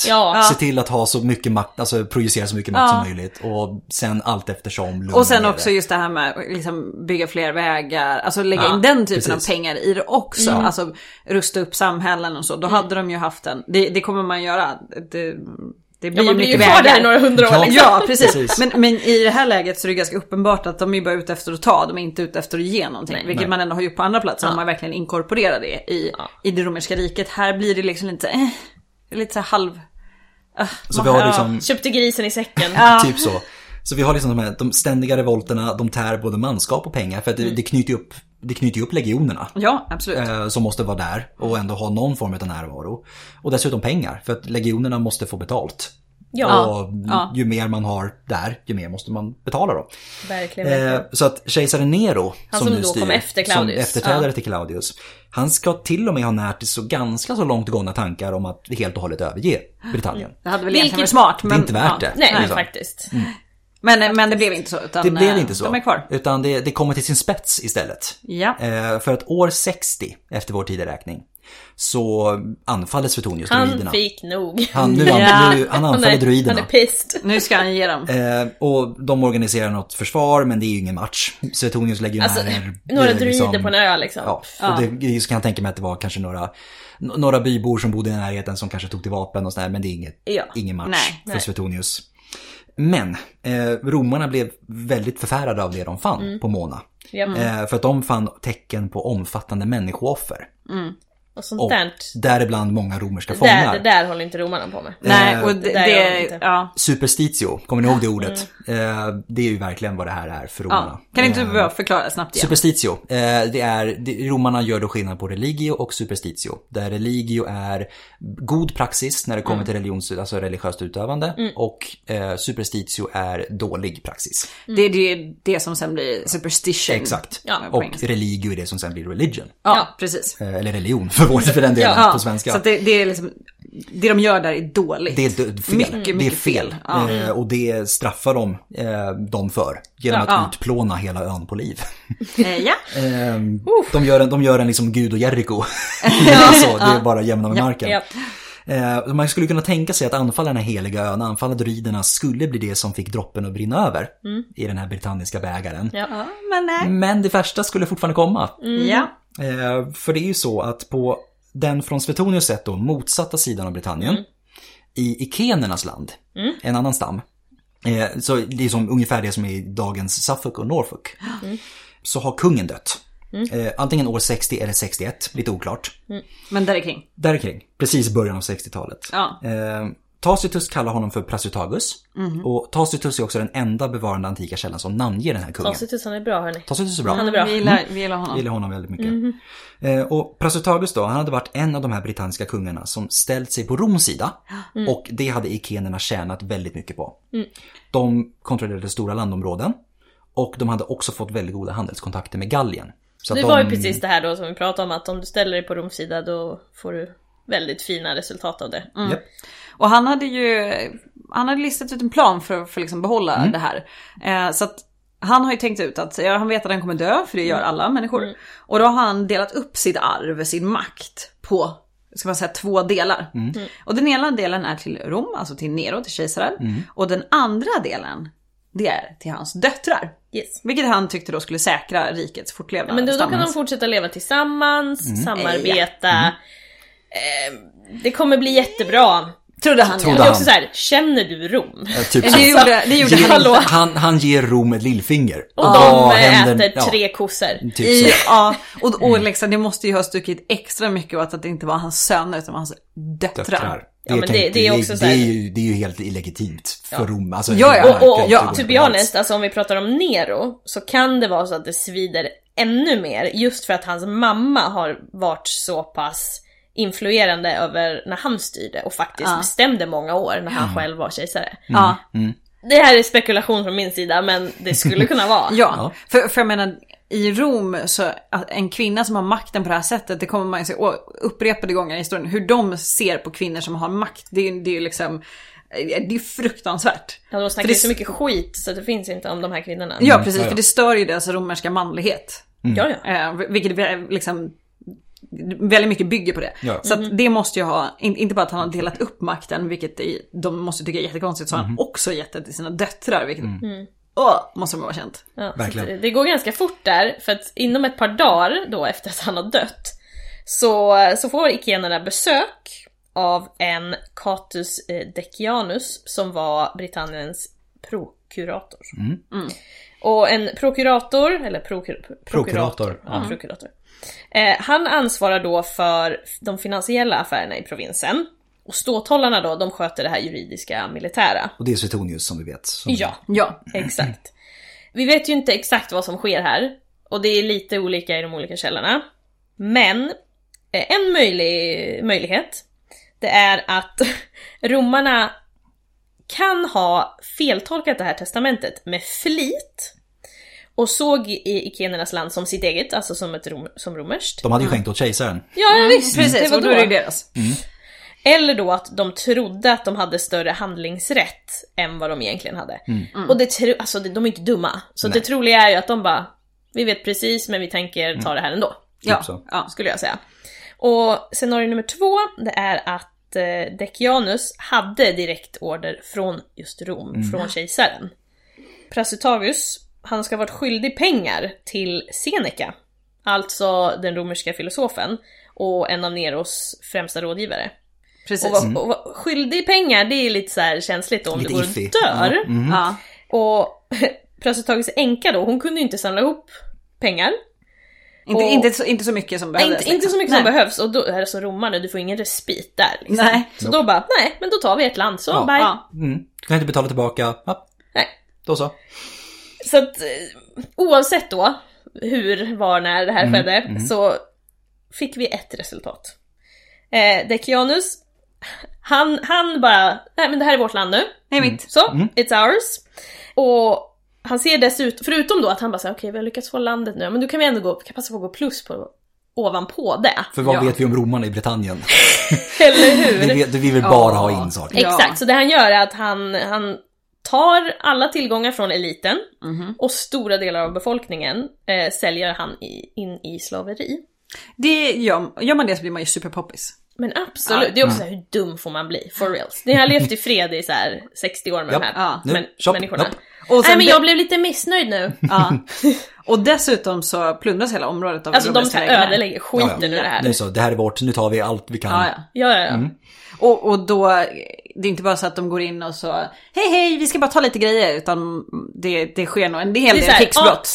Se till att ha så mycket makt, alltså projicera så mycket makt som möjligt. Och sen allt eftersom. Och sen också just det här med liksom, bygga fler vägar. Alltså lägga in den typen av pengar i det också. Mm. Alltså rusta upp samhällen och så. Då hade de ju haft en, det kommer man göra... Det blir mycket vägar där några hundra år. Ja, precis. Men i det här läget så är det ganska uppenbart att de är bara ute efter att ta, de är inte ute efter att ge någonting. Vilket man ändå har gjort på andra platser. Man verkligen inkorporerar det i det romerska riket. Här blir det liksom lite så här halv... Så vi har liksom... Köpte grisen i säcken. Typ så. Så vi har liksom de ständiga revolterna, de tär både manskap och pengar. För att det knyter upp legionerna. Ja, absolut. Som måste vara där och ändå ha någon form av närvaro. Och dessutom pengar, för att legionerna måste få betalt. Ja. Och ju mer man har där, ju mer måste man betala då. Verkligen. Så att kejsaren Nero, han som nu då kom efter Claudius, som efterträdare till Claudius, han ska till och med ha närt så ganska så långt gångna tankar om att helt och hållet överge Britannien. Det hade väl egentligen varit smart, men... Det är inte värt det. Nej, liksom. Faktiskt. Mm. Men det blev inte så, utan de är kvar. Utan det kommer till sin spets istället. Ja. För att år 60 efter vår tideräkning så anfaller Suetonius druiderna. Han fick nog. Han anfaller druiderna. Han är pissed. Nu ska han ge dem. Och de organiserar något försvar, men det är ju ingen match. Suetonius legionärer... Alltså, några druider på en ö liksom. Ja, och det så kan jag tänka mig att det var kanske några bybor som bodde i närheten som kanske tog till vapen och sådär, men det är ingen match för Suetonius. Men romarna blev väldigt förfärade av det de fann på Mona. För att de fann tecken på omfattande människooffer. och sånt där. Däribland många romerska fångar. Det där håller inte romarna på med. Nej, och det ja. Superstitio, kommer ni ihåg det ordet? Det är ju verkligen vad det här är för romarna. Kan inte du förklara snabbt igen? Superstitio, romarna gör då skillnad på religio och superstitio. Där religio är god praxis när det kommer till alltså religiöst utövande, och superstitio är dålig praxis. Det är det som sen blir superstition. Exakt, ja, och religio är det som sen blir religion. Ja, precis. Eller religion för den delen på svenska. Så det är liksom, det de gör där är dåligt. Det är fel. Mycket fel. Ja. Och det straffar de dem för genom att utplåna hela ön på liv. Ja. De gör en liksom Gud och Jericho. Alltså, det är bara jämna med marken. Ja. Man skulle kunna tänka sig att anfalla den här heliga ön, anfalla druiderna, skulle bli det som fick droppen att brinna över i den här britanniska bägaren. Ja, men det värsta skulle fortfarande komma. Ja. För det är ju så att på den från Suetonius sett då motsatta sidan av Britannien, i Ikenernas land, en annan stam, så det är som ungefär det som är dagens Suffolk och Norfolk, så har kungen dött. Antingen år 60 eller 61, lite oklart. Men där är kring, precis i början av 60-talet. Ja. Tacitus kallar honom för Prasutagus, och Tacitus är också den enda bevarande antika källan som namnger den här kungen. Tacitus är bra, hörni. Tacitus är bra. Han är bra. Vi gillar honom väldigt mycket. Och Prasutagus då, han hade varit en av de här britanniska kungarna som ställt sig på Roms sida, och det hade ikenerna tjänat väldigt mycket på. De kontrollerade stora landområden, och de hade också fått väldigt goda handelskontakter med Gallien. Så det var ju precis det här då som vi pratade om, att om du ställer dig på Roms sida då får du väldigt fina resultat av det. Yep. Och han hade listat ut en plan för liksom behålla det här. Så att han har ju tänkt ut att han vet att den kommer dö, för det gör alla människor. Och då har han delat upp sitt arv, sin makt, på, ska man säga, 2 delar. Och den ena delen är till Rom, alltså till Nero, till kejsaren. Och den andra delen, det är till hans döttrar. Yes. Vilket han tyckte då skulle säkra rikets fortlevnad. Men då kan de fortsätta leva tillsammans, samarbeta. Det kommer bli jättebra. Trodde han. Också så här, känner du Rom? Typ så. Det gjorde han. Han ger Rom ett lillfinger. Och de äter 3 kossor. Typ så. Ja, och liksom, det måste ju ha stuckit extra mycket åt att det inte var hans söner utan hans döttrar. Det är ju helt illegitimt för Rom. Alltså, och to be honest, alltså, om vi pratar om Nero så kan det vara så att det svider ännu mer. Just för att hans mamma har varit så pass influerande över när han styrde och faktiskt bestämde många år när han själv var kejsare. Det här är spekulation från min sida, men det skulle kunna vara. För jag menar, i Rom så en kvinna som har makten på det här sättet, det kommer man ju se upprepade gånger i historien, hur de ser på kvinnor som har makt. Det är ju liksom, det är fruktansvärt. Ja, de snackar så mycket skit så det finns inte om de här kvinnorna. Ja, precis, för det stör ju deras romerska manlighet. Vilket är liksom väldigt mycket bygger på det. Så att det måste ju ha, inte bara att han har delat upp makten, vilket de måste tycka är jättekonstigt, så har han också gett det till sina döttrar, vilket måste de vara känt. Det går ganska fort där, för att inom ett par dagar då efter att han har dött så får ikenerna besök av en Catus Decianus som var Britanniens prokurator. Och en prokurator. Han ansvarar då för de finansiella affärerna i provinsen. Och ståthållarna då, de sköter det här juridiska militära. Och det är Suetonius som vi vet. Ja, exakt. Vi vet ju inte exakt vad som sker här. Och det är lite olika i de olika källorna. Men en möjlighet, det är att romarna kan ha feltolkat det här testamentet med flit. Och såg i ikenernas land som sitt eget, alltså som ett som romerskt. De hade ju skänkt åt kejsaren. Ja, visst, precis. Det var då det deras. Eller då att de trodde att de hade större handlingsrätt än vad de egentligen hade. Och de är inte dumma. Så det troliga är ju att de bara, vi vet precis, men vi tänker ta det här ändå. Ja, skulle jag säga. Och scenario nummer 2, det är att Decianus hade direkt order från just Rom, från kejsaren. Prasutagus, han ska ha varit skyldig pengar till Seneca, alltså den romerska filosofen och en av Neros främsta rådgivare. Precis. Och var skyldig pengar, det är lite så här känsligt då, om lite du går och dör. Och Prasutagus änka då, hon kunde ju inte samla ihop pengar. Inte så mycket som behövs. Inte så mycket som behövs. Och då är det som romarna, du får ingen respit där. Liksom. Nej. Så då bara, nej, men då tar vi ett land. Så bara... Ja. Mm. Du kan inte betala tillbaka. Ja. Nej. Då så. Så att oavsett då hur, var, när det här skedde så fick vi ett resultat. Decianus, han bara, nej men det här är vårt land nu. Nej mitt. Så, it's ours. Och han ser dessutom, förutom då att han bara säger okej, vi har lyckats få landet nu, men då kan vi ändå gå, kan passa på att gå plus på ovanpå det. För vad vet vi om romarna i Britannien? Eller hur? Vi vill bara ha in saker. Exakt, så det han gör är att han tar alla tillgångar från eliten och stora delar av befolkningen säljer han in i slaveri. Det gör man det så blir man ju superpoppis. Men absolut, det är också så här, hur dum får man bli, for reals. Ni har levt i fred i så här 60 år med de här människorna. Och nej, men jag blev lite missnöjd nu. Och dessutom så plundras hela området av alltså de ska ödelägga skiten ur det här. Nu så, det här är vårt, nu tar vi allt vi kan. Och då, det är inte bara så att de går in och så hej, vi ska bara ta lite grejer, utan det sker nog en del krigsbrott.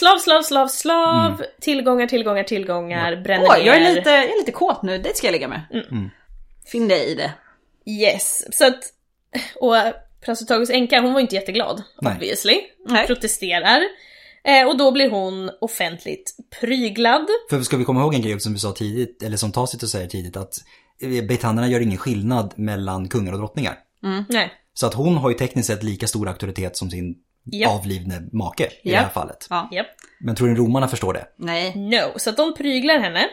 Slav, tillgångar, bränner ner. Jag är lite kåt nu, det ska jag ligga med. Finn dig i det. Yes, så att, och Prasutagus enka, hon var inte jätteglad, obviously. Nej. Protesterar. Och då blir hon offentligt pryglad. För ska vi komma ihåg en grej som vi sa tidigt, eller som Tacitus säger tidigt, att britannerna gör ingen skillnad mellan kungar och drottningar. Nej. Så att hon har ju tekniskt sett lika stor auktoritet som sin avlivne make i det här fallet. Ja. Men tror ni romarna förstår det? Nej. No, så att de pryglar henne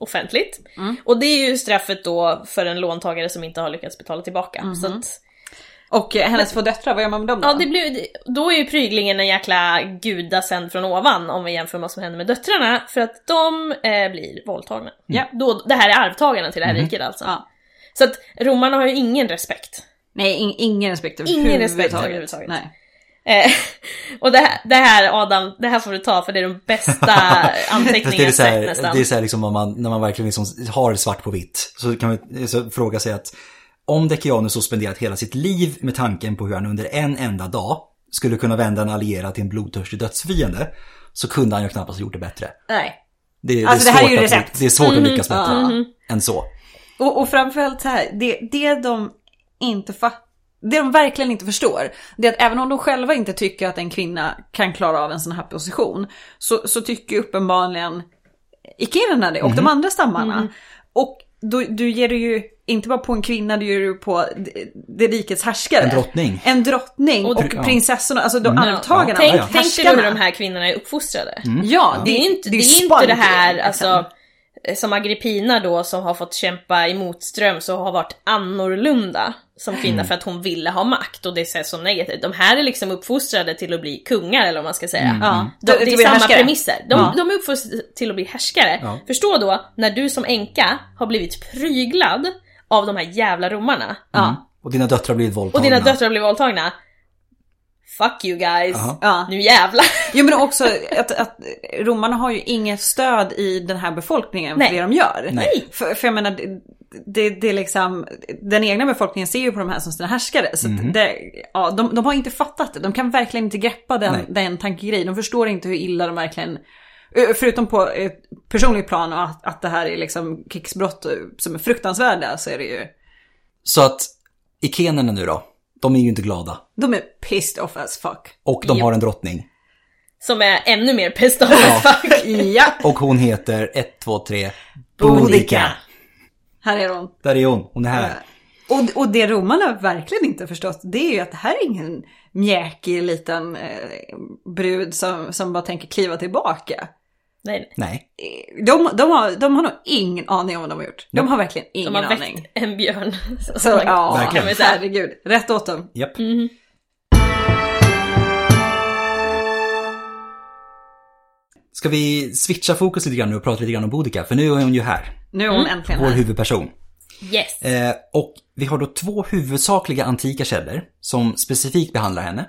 offentligt. Och det är ju straffet då för en låntagare som inte har lyckats betala tillbaka. Så att... Och hennes två döttrar, vad gör man med dem då? Ja, då är ju pryglingen en jäkla gudasänd från ovan om vi jämför vad som händer med döttrarna. För att de blir våldtagna. Det här är arvtagarna till det här riket alltså. Så att romarna har ju ingen respekt. Nej, ingen respekt överhuvudtaget. Nej. Och det här Adam, det här får du ta för det är de bästa anteckningarna. Det är så här, nästan. Det är så här liksom när man verkligen liksom har svart på vitt så kan man så fråga sig att om Decianus har spenderat hela sitt liv med tanken på hur han under en enda dag skulle kunna vända en allierad till en blodtörstig dödsfiende så kunde han ju knappast ha gjort det bättre. Nej. Det är svårt att lyckas bättre än så. Och framförallt så här, det de verkligen inte förstår det är att även om de själva inte tycker att en kvinna kan klara av en sån här position så tycker uppenbarligen Ikenerna det och de andra stammarna. Och du ger det ju inte bara på en kvinna, du gör det på det rikets härskare. En drottning och prinsessorna, alltså de arvtagarna. Tänk dig hur de här kvinnorna är uppfostrade. Det är inte det här alltså, som Agrippina då som har fått kämpa emot ström så har varit annorlunda som kvinna för att hon ville ha makt och det ses som negativt. De här är liksom uppfostrade till att bli kungar eller vad man ska säga. Det är samma härskare. Premisser. De är uppfostrade till att bli härskare. Förstå då, när du som änka har blivit pryglad av de här jävla romarna. Och dina döttrar blir våldtagna. Fuck you guys. Nu jävlar. Jo men också att romarna har ju inget stöd i den här befolkningen för det de gör. Nej. För jag menar det är liksom den egna befolkningen ser ju på de här som sina härskare så de har inte fattat det. De kan verkligen inte greppa den tankegrejen. De förstår inte hur illa de verkligen förutom på ett personligt plan och att det här är liksom krigsbrott som är fruktansvärda så är det ju. Så att ikenerna nu då? De är ju inte glada. De är pissed off as fuck. Och de har en drottning. Som är ännu mer pissed off as fuck. Och hon heter 1, 2, 3 Boudica. Här är hon. Där är hon. Hon är här. Och det romarna verkligen inte förstått det är ju att det här är ingen mjäkig liten brud som bara tänker kliva tillbaka. Nej. De har nog ingen aning om vad de har gjort. De har verkligen ingen aning. De har väckt en björn. Så, verkligen. Så, herregud. Rätt åt dem. Japp. Ska vi switcha fokus lite grann nu och prata lite grann om Boudica? För nu är hon ju här. Nu är hon äntligen vår huvudperson. Yes. Och vi har då 2 huvudsakliga antika källor som specifikt behandlar henne.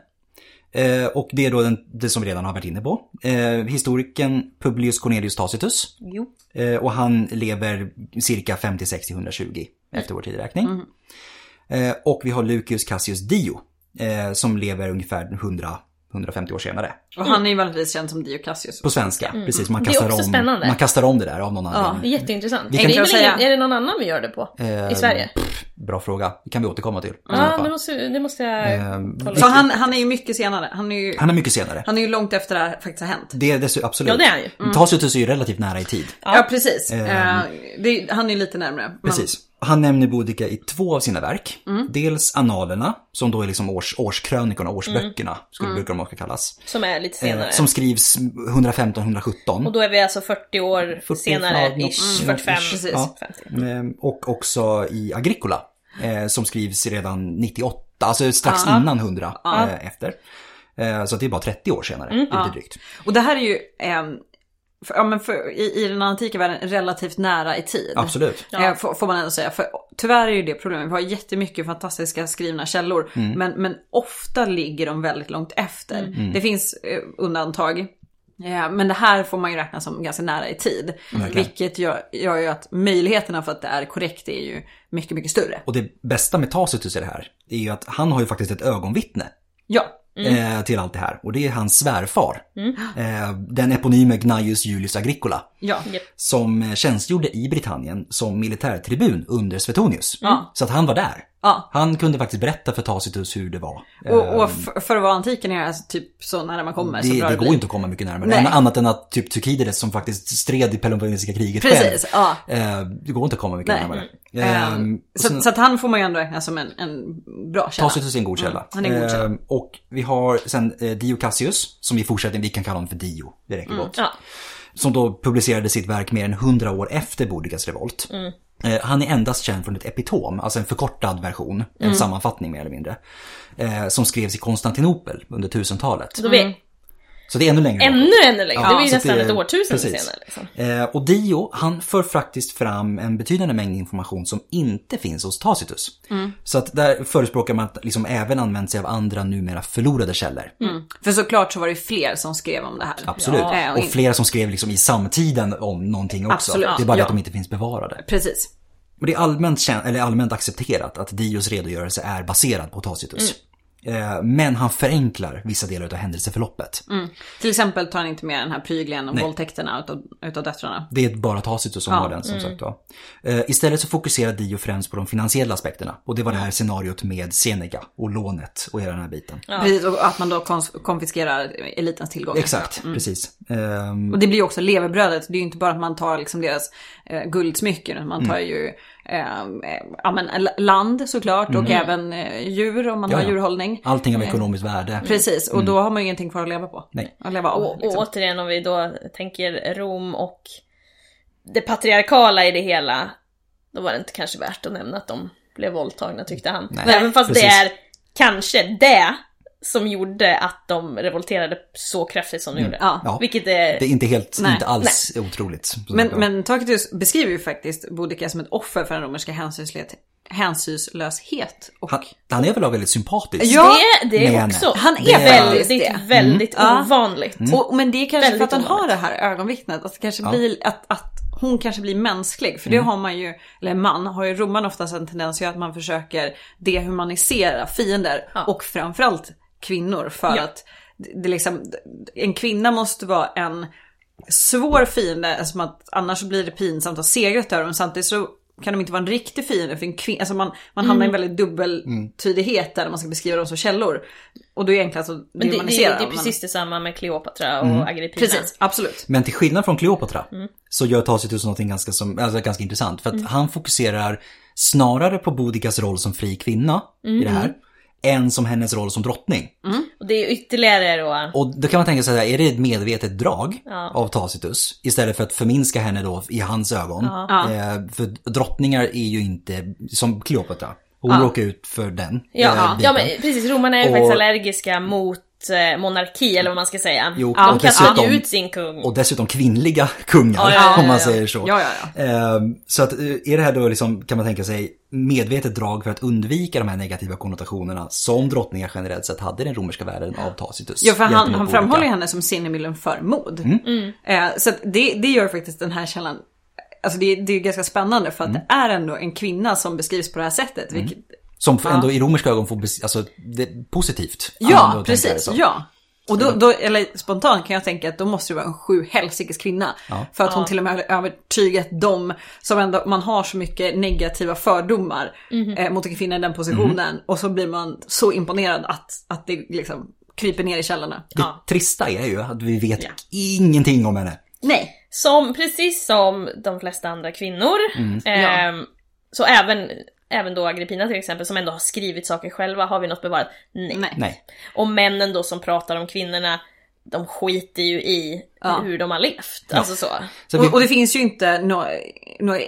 Och det är då det som vi redan har varit inne på. Historikern Publius Cornelius Tacitus. Och han lever cirka 50-60-120 efter vår tidräkning. Och vi har Lucius Cassius Dio som lever ungefär 100 150 år senare. Och han är ju vanligtvis känd som Dio Cassius. På svenska, precis. Man kastar om det där av någon annan. Ja, det är jätteintressant. Är det någon annan vi gör det på i Sverige? Bra fråga. Det kan vi återkomma till. Ja, det måste jag kolla. Så han är ju mycket senare. Han är ju långt efter det faktiskt har hänt. Det är absolut. Ja, det är han ju. Tacitus är ju relativt nära i tid. Ja, precis. Han är ju lite närmare. Precis. Han nämner Boudica i 2 av sina verk. Dels annalerna, som då är liksom årskrönikorna, årsböckerna, brukar de också kallas. Som är lite senare. Som skrivs 115-117. Och då är vi alltså 40 år 40, senare, ja, ish, 45, ish, precis. Ja. 50. Och också i Agricola, som skrivs redan 98, alltså strax innan 100 efter. Så det är bara 30 år senare, lite drygt. Och det här är ju... I den antika världen relativt nära i tid. Absolut. Ja. Får man ändå säga. För tyvärr är ju det problemet. Vi har jättemycket fantastiska skrivna källor. Men ofta ligger de väldigt långt efter. Det finns undantag. Men det här får man ju räkna som ganska nära i tid. Vilket gör ju att möjligheterna för att det är korrekt är ju mycket, mycket större. Och det bästa med Tacitus i det här är ju att han har ju faktiskt ett ögonvittne. Ja. Till allt det här. Och det är hans svärfar. Den eponyme Gnaeus Julius Agricola. Ja. Som tjänstgjorde i Britannien som militärtribun under Suetonius. Så att han var där. Han kunde faktiskt berätta för Tacitus hur det var. Och för att vara antiken är alltså typ så nära man kommer. Det går inte att komma mycket närmare. Annat än att typ Tukideres som faktiskt stred i Peloponnesiska kriget. Precis, själv. Det går inte att komma mycket närmare. Så att han får man ju ändå räkna som en bra källa. Tacitus är en god källa. Han är en god källa. Och vi har sen Dio Cassius, som i fortsättningen vi kan kalla honom för Dio. Det räcker gott. Som då publicerade sitt verk mer än 100 år efter Boudicas revolt. Han är endast känd från ett epitom, alltså en förkortad version, en sammanfattning mer eller mindre, som skrevs i Konstantinopel under 1000-talet. Så det är ännu längre. Ännu längre. Ja, det var ju nästan ett årtusende senare. Liksom. Och Dio, han för faktiskt fram en betydande mängd information som inte finns hos Tacitus. Så att där förespråkar man att liksom även använt sig av andra numera förlorade källor. För såklart så var det fler som skrev om det här. Absolut. Ja. Och flera som skrev liksom i samtiden om någonting också. Absolut. Det är bara att de inte finns bevarade. Precis. Men det är allmänt accepterat att Dios redogörelse är baserad på Tacitus. Men han förenklar vissa delar av händelseförloppet. Till exempel tar han inte med den här pryglingen och våldtäkterna utav döttrarna. Det är bara Tacitus som har den som sagt. Ja. Istället så fokuserar Dio främst på de finansiella aspekterna. Och det var det här scenariot med Seneca och lånet och hela den här biten. Precis, och att man då konfiskerar elitens tillgång. Exakt, precis. Och det blir ju också levebrödet. Det är ju inte bara att man tar liksom deras guldsmycken. Man tar ju... land såklart och även djur om man har djurhållning. Allting av ekonomiskt värde. Precis, och då har man ju ingenting kvar att leva på. Nej. Att leva av, liksom. Och återigen om vi då tänker Rom och det patriarkala i det hela, då var det inte kanske värt att nämna att de blev våldtagna tyckte han. Nej, även fast precis. Det är kanske det som gjorde att de revolterade så kraftigt som de gjorde. Vilket är... Det är inte alls otroligt. Men Tacitus beskriver ju faktiskt Boudica som ett offer för den romerska hänsynslöshet. Och... Han är väl väldigt sympatisk. Ja, det är också. Han är väldigt ovanligt. Men det är kanske för att han har det här ögonvittnet. Att det kanske blir... Att hon kanske blir mänsklig, för det har man ju, eller man har ju romarna oftast en tendens att man försöker dehumanisera fiender och framförallt kvinnor för att det liksom, en kvinna måste vara en svår fiende, alltså att annars blir det pinsamt att segra över dem, samtidigt så kan de inte vara en riktig fiende för en kvinna, alltså man hamnar i en väldigt dubbeltydighet där man ska beskriva dem som källor och då är enklast att dehumanisera. Det är precis detsamma med Cleopatra och Agrippina. Precis, absolut. Men till skillnad från Cleopatra så gör Tacitus något ganska intressant för att han fokuserar snarare på Boudicas roll som fri kvinna i det här än som hennes roll som drottning. Och det är ytterligare då... Och då kan man tänka sig att är det ett medvetet drag av Tacitus istället för att förminska henne då i hans ögon. För drottningar är ju inte som Kleopatra. Hon råkar ut för den. Ja men precis. Romarna är faktiskt allergiska mot monarki eller vad man ska säga. De kan ta ut sin kung. Och dessutom kvinnliga kungar om man säger så. Så att, är det här då liksom, kan man tänka sig medvetet drag för att undvika de här negativa konnotationerna som drottningar generellt sett hade i den romerska världen av Tacitus. Ja, för han framhåller henne som sinnemillen för mod. Så att det gör faktiskt den här källan. Alltså det är ganska spännande för att det är ändå en kvinna som beskrivs på det här sättet. Vilket, som ändå i romerska ögon får positivt. Ja, precis. Och då, eller spontant kan jag tänka att då måste det vara en sjuhelsikes kvinna. Ja. För att hon till och med har övertygat dem som ändå, man har så mycket negativa fördomar mot en kvinna i den positionen. Och så blir man så imponerad att det liksom kryper ner i källorna. Det trista är ju att vi vet ingenting om henne. Nej. Som, precis som de flesta andra kvinnor. Så även då Agrippina till exempel, som ändå har skrivit saker själva, har vi något bevarat? Nej. Och männen då som pratar om kvinnorna, de skiter ju i hur de har levt. Ja. Alltså så och det finns ju inte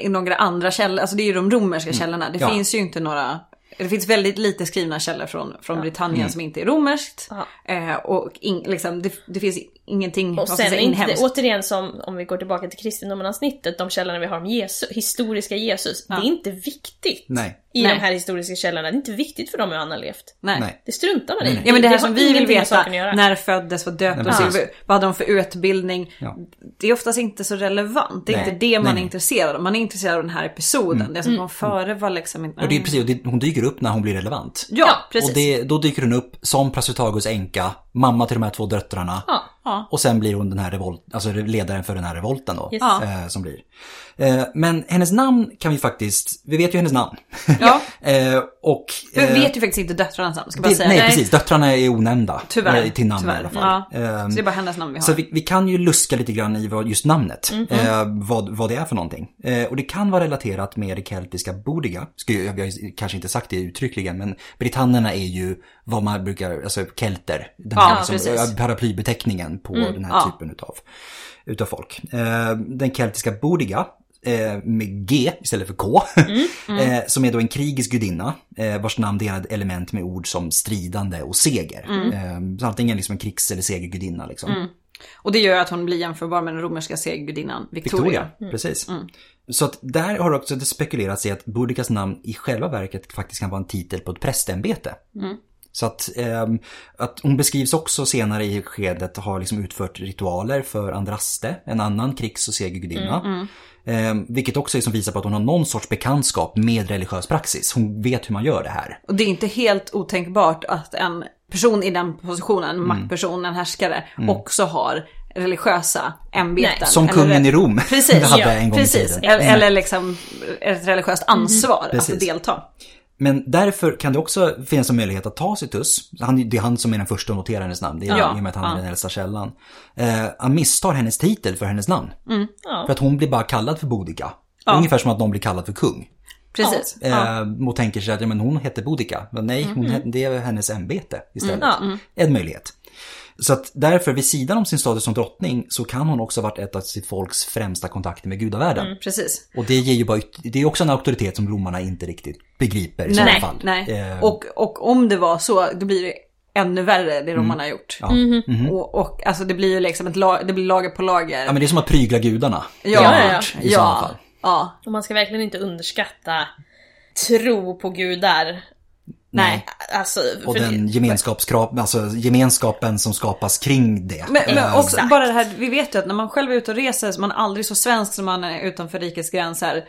några andra källor, alltså det är ju de romerska källorna. Det finns ju inte några... Det finns väldigt lite skrivna källor från Britannien som inte är romerskt. Liksom, det finns ingenting. Och sen inte, återigen, som om vi går tillbaka till kristendomen-avsnittet, de källorna vi har om Jesus, historiska Jesus, det är inte viktigt. Nej. I de här historiska källorna, det är inte viktigt för dem hur han har levt. Nej. Det struntar man i. Ja, men det här som vi vill veta, när föddes, vad döptes, vad hade de för utbildning, det är oftast inte så relevant. Det är inte det man är intresserad av. Man är intresserad av den här episoden. Det som de före var liksom inte... Och det är precis, hon dyker upp när hon blir relevant. Ja, precis. Och då dyker hon upp som Prasutagus änka, mamma till de här två döttrarna. Ja. Och sen blir hon den här alltså ledaren för den här revolten då, som blir. Men hennes namn kan vi faktiskt... Vi vet ju hennes namn. Ja. Och, vi vet ju faktiskt inte döttrarnas namn, ska bara säga. Nej, precis. Döttrarna är onämnda. Tyvärr. Till namn i alla fall. Ja. Så det är bara hennes namn vi har. Så vi kan ju luska lite grann i just namnet. Vad det är för någonting. Och det kan vara relaterat med det keltiska Boudica. Jag har kanske inte sagt det uttryckligen, men britannerna är ju vad man brukar... Alltså kelter. Den här liksom, paraplybeteckningen på den här typen utav folk. Den keltiska Boudica, med G istället för K, som är då en krigisk gudinna vars namn delade element med ord som stridande och seger. Så antingen liksom en krigs- eller segergudinna liksom. Och det gör att hon blir jämförbar med den romerska segergudinnan Victoria. Precis. Så att där har också det spekulerats i att Boudicas namn i själva verket faktiskt kan vara en titel på ett prästämbete. Så att hon beskrivs också senare i skedet ha liksom utfört ritualer för Andraste, en annan krigs- och segergudinna. Vilket också liksom visar på att hon har någon sorts bekantskap med religiös praxis. Hon vet hur man gör det här. Och det är inte helt otänkbart att en person i den positionen, maktperson, en härskare, också har religiösa ämbeten. Nej, som kungen i Rom hade en gång i tiden. Eller liksom ett religiöst ansvar att delta. Men därför kan det också finnas en möjlighet att Tacitus, det är han som är den första att notera hennes namn, det är i och med att han är den äldsta källan, han misstar hennes titel för hennes namn. För att hon blir bara kallad för Boudica. Ungefär som att de blir kallad för kung. Precis. Och tänker sig att men hon heter Boudica. Men nej, det är hennes ämbete istället. En möjlighet. Så att därför, vid sidan om sin status som drottning, så kan hon också ha varit ett av sitt folks främsta kontakter med gudavärlden. Precis. Och det ger ju bara, det är också en auktoritet som romarna inte riktigt begriper i sådana fall. Och om det var så, då blir det ännu värre det romarna har gjort. Och alltså det blir ju liksom det blir lager på lager. Ja, men det är som att prygla gudarna. I sådana fall. Ja. Och man ska verkligen inte underskatta tro på gudar. Nej. Alltså, och den gemenskapen som skapas kring det. Men också bara det här, vi vet ju att när man själv är ute och reser så man är aldrig så svensk som man är utanför rikets gränser.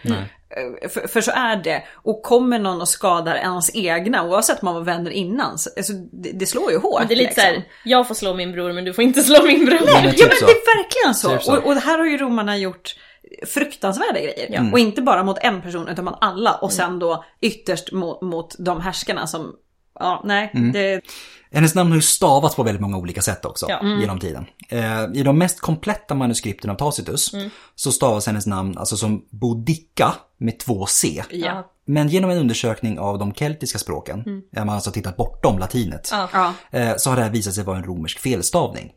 För så är det. Och kommer någon och skadar ens egna, oavsett man var vänner innan, så, alltså, det slår ju hårt. Men det är lite liksom såhär, jag får slå min bror men du får inte slå min bror. Ja, men det är verkligen så. Typ så. Och här har ju romarna gjort fruktansvärda grejer. Och inte bara mot en person utan mot alla. Och sen då ytterst mot de härskarna som... Hennes namn har ju stavats på väldigt många olika sätt också genom tiden. I de mest kompletta manuskripten av Tacitus så stavas hennes namn alltså som Boudica med 2 C. Ja. Men genom en undersökning av de keltiska språken, där man alltså tittat bortom latinet, så har det här visat sig vara en romersk felstavning.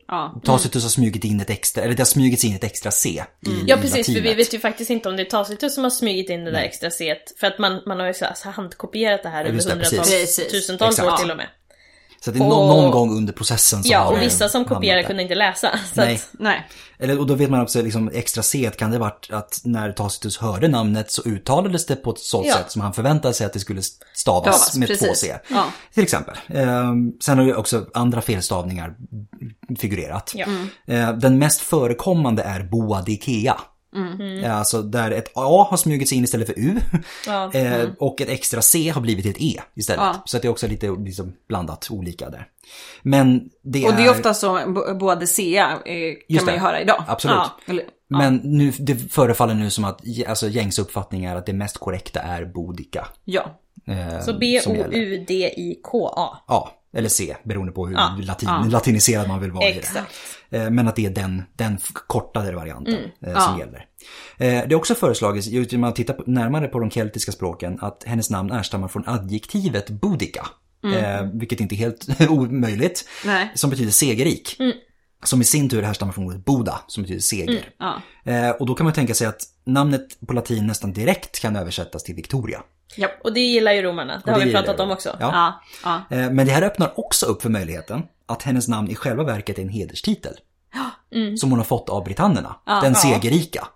Tacitus har smugit in ett extra, eller det har smugits in ett extra C i latinet. För vi vet ju faktiskt inte om det är Tacitus som har smugit in det där extra C, för att man har ju så handkopierat det här över tusentals år till och med. Så det är någon gång under processen som och vissa som kopierade kunde inte läsa. Så och då vet man också liksom, extra C kan det varit att när Tacitus hörde namnet så uttalades det på ett sådant sätt som han förväntade sig att det skulle stavas med 2 C. Till exempel. Sen har ju också andra felstavningar figurerat. Den mest förekommande är Boadicea. Mm. Alltså där ett A har smugits in istället för U. Ja. Och ett extra C har blivit ett E istället. Ja. Så att det är också lite liksom blandat olika där. Men det och det är ofta så både C kan man ju höra idag. Absolut. Ja. Men nu, det förefaller nu som att alltså, gängs uppfattning är att det mest korrekta är Boudica. Ja. Så B-O-U-D-I-K-A. Ja. Eller C, beroende på hur latiniserad man vill vara. Exakt. I det. Men att det är den kortade varianten som gäller. Det är också föreslagits, om man tittar närmare på de keltiska språken, att hennes namn härstammar från adjektivet Boudica. Vilket inte är helt omöjligt. Nej. Som betyder segerrik. Som i sin tur härstammar från ordet boda, som betyder seger. Och då kan man tänka sig att namnet på latin nästan direkt kan översättas till Victoria. Ja, och det gillar ju romarna. Det har vi pratat om också. Ja. Ja. Men det här öppnar också upp för möjligheten att hennes namn i själva verket är en hederstitel. Som hon har fått av britannerna. Den segerrika.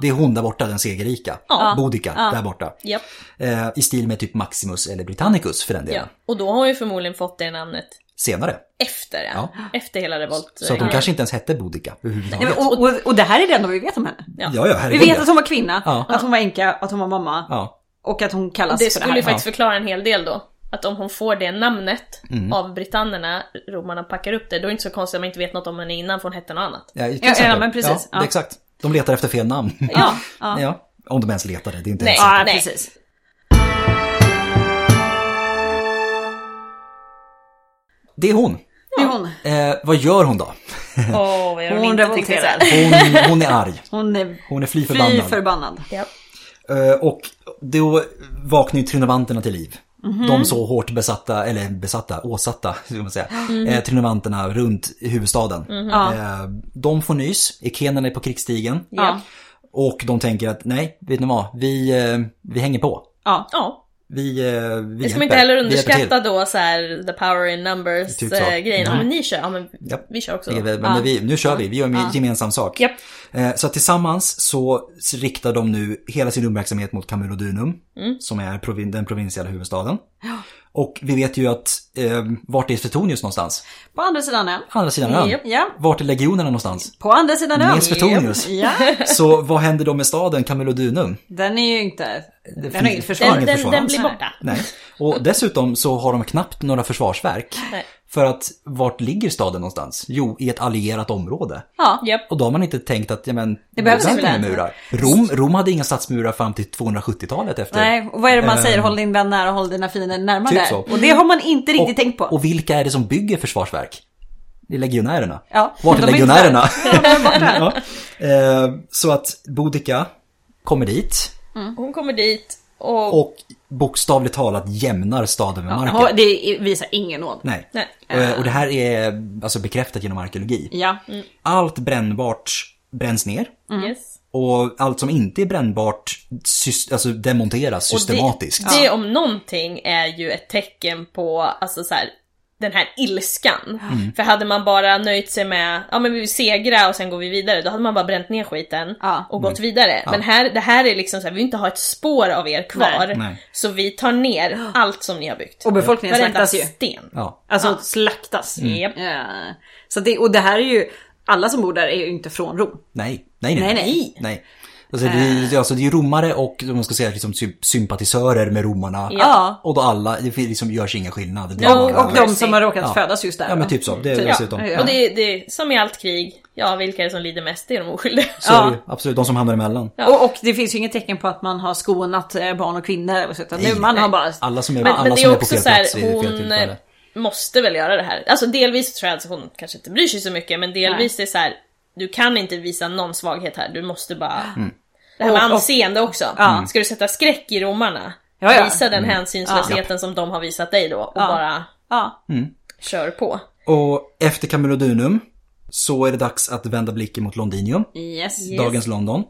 Det är hon där borta, den segerrika. Boudica, där borta. I stil med typ Maximus eller Britannicus för den delen. Och då har hon ju förmodligen fått det namnet senare. Efter hela revolt. Så att hon kanske inte ens hette Boudica. Och det här är det ändå vi vet om henne. Vi vet att hon var kvinna, att hon var änka, att hon var mamma. Och att hon kallas det för det här. Det skulle ju faktiskt förklara en hel del då. Att om hon får det namnet av britannerna, romarna packar upp det, då är det inte så konstigt att man inte vet något om henne innan, för hon hette något annat. Men precis. Ja, exakt. De letar efter fel namn. Om de ens letar det är inte ens säkert. Precis. Det är hon. Vad gör hon då? Vad gör hon revolterar. Hon är arg. Hon är fly förbannad. Ja. Och då vaknar ju Trinovanterna till liv. De så hårt åsatta ska man säga, Trinovanterna runt huvudstaden. De får nys, Ikenerna är på krigsstigen. Och de tänker att nej, vet ni vad, vi hänger på. Vi ska inte heller underskatta då så här the power in numbers typ grejen. Men ni kör, vi kör också. Nu kör vi gör en gemensam sak. Så tillsammans så riktar de nu hela sin uppmärksamhet mot Camulodunum, som är den provinsiella huvudstaden. Och vi vet ju att vart är Suetonius någonstans? På andra sidan ön. Vart är legionerna någonstans? På andra sidan ön. Med Suetonius. Så vad händer då med staden Camulodunum? Den är ju inte... Den är försvaret. Den blir borta. Nej. Och dessutom så har de knappt några försvarsverk. För att vart ligger staden någonstans? Jo, i ett allierat område. Och då har man inte tänkt att det behövs inga murar. Rom hade inga stadsmurar fram till 270-talet efter. Nej, och vad är det man säger? Håll din vän nära och håll dina fiender närmare. Och det har man inte riktigt tänkt på. Och vilka är det som bygger försvarsverk? Det är legionärerna. Vart är legionärerna? Så att Boudica kommer dit. Hon kommer dit och bokstavligt talat jämnar staden med marken. Det visar ingen nåd. Nej. Och det här är alltså bekräftat genom arkeologi. Allt brännbart bränns ner. Och allt som inte är brännbart demonteras systematiskt. Och det om någonting är ju ett tecken på alltså så här, den här ilskan. För hade man bara nöjt sig med vi vill segra och sen går vi vidare, då hade man bara bränt ner skiten och gått vidare. Men det här är liksom så här, vi vill inte ha ett spår av er kvar. Så vi tar ner allt som ni har byggt. Och befolkningen slaktas ju. Slaktas. Så det här är ju, alla som bor där är ju inte från Rom. Nej. Det är romare och man ska säga liksom sympatisörer med romarna. Och då alla det liksom görs inga skillnad. Och de som har råkat födas just där. Ja men typ så. Och det är som i allt krig. Vilka är det som lider mest? Det är de oskyldiga. Absolut, de som hamnar emellan. Och det finns ju inget teckn på att man har skonat barn och kvinnor och så man har bara alla som är alla som är på fel plats i fel tillfälle. Måste väl göra det här. Alltså delvis tror jag att hon kanske inte bryr sig så mycket, men delvis är så här, du kan inte visa någon svaghet här. Du måste bara... Det här med anseende också. Ska du sätta skräck i romarna? Visa den hänsynslösheten som de har visat dig då. Och bara kör på. Och efter Camulodunum så är det dags att vända blicken mot Londinium. Dagens London.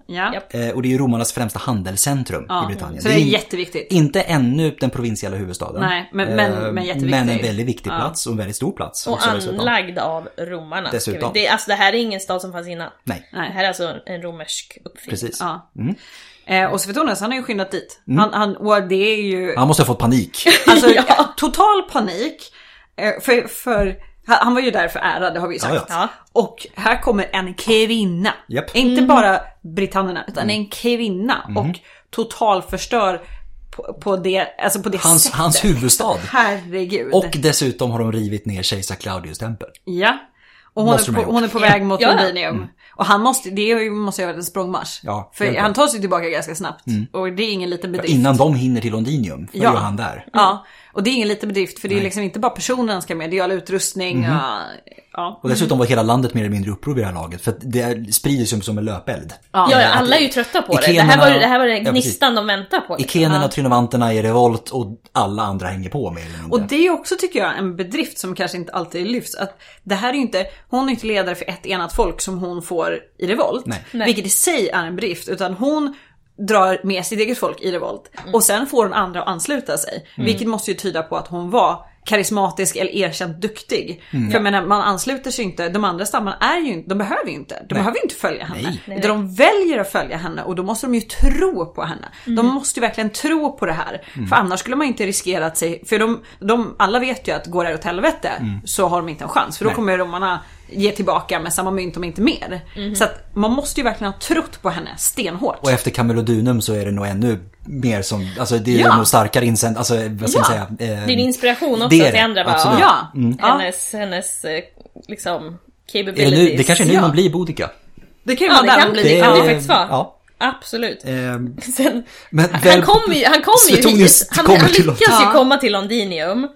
Och det är ju romarnas främsta handelscentrum i Britannien. Så det är jätteviktigt. Inte ännu den provinsiella huvudstaden. Nej, men jätteviktigt. Men en väldigt viktig plats och en väldigt stor plats. Och anlagd av romarna. Dessutom. Det här är ingen stad som fanns innan. Nej. Det här är alltså en romersk uppfinning. Precis. Och Suetonius, han har ju skyndat dit. Han måste ha fått panik. Total panik. För Han var ju där för ära, det har vi ju sagt. Ja. Och här kommer en kvinna. Yep. Inte bara britannerna, utan en kvinna. Och totalförstör på det, alltså på det sättet. Hans huvudstad. Herregud. Och dessutom har de rivit ner kejsar Claudius tempel. Ja. Och hon är på väg mot Londinium. Mm. Och han måste göra en språngmarsch. Ja, för han tar sig tillbaka ganska snabbt. Mm. Och det är ingen liten bedrift. Ja, innan de hinner till Londinium, då är han där. Ja, och det är ingen liten bedrift. För det är liksom inte bara personen ska med, det är all utrustning. Och dessutom var hela landet mer eller mindre uppror i det här laget. För det sprids ju som en löpeld. Ja, alla är ju trötta på det. Det här var den gnistan de väntade på. Ikenerna och Trinovanterna är i revolt och alla andra hänger på med. Och det är också, tycker jag, en bedrift som kanske inte alltid lyfts. Att det här är ju inte, hon är inte ledare för ett enat folk som hon får i revolt, vilket i sig är en bedrift, utan hon drar med sitt eget folk i revolt, och sen får hon andra att ansluta sig, vilket måste ju tyda på att hon var karismatisk eller erkänt duktig, för jag menar, man ansluter sig inte, de andra stammarna är ju, de behöver ju inte följa henne, utan de väljer att följa henne, och då måste de ju tro på henne, de måste ju verkligen tro på det här, för annars skulle man inte riskera att sig, för de alla vet ju att går det åt helvete, så har de inte en chans, för då kommer romarna ge tillbaka med samma mynt om inte mer. Så att man måste ju verkligen ha trott på henne stenhårt. Och efter Camulodunum så är det nog ännu mer som, alltså det är nog starkare insänd, alltså vad ska man säga, det är en inspiration också till andra bara. Hennes liksom capabilities. Det kanske är nu man blir Boudica. Det kan ju det kan bli faktiskt vara. Ja. Absolut. Sen, men han lyckas ju komma till Londinium.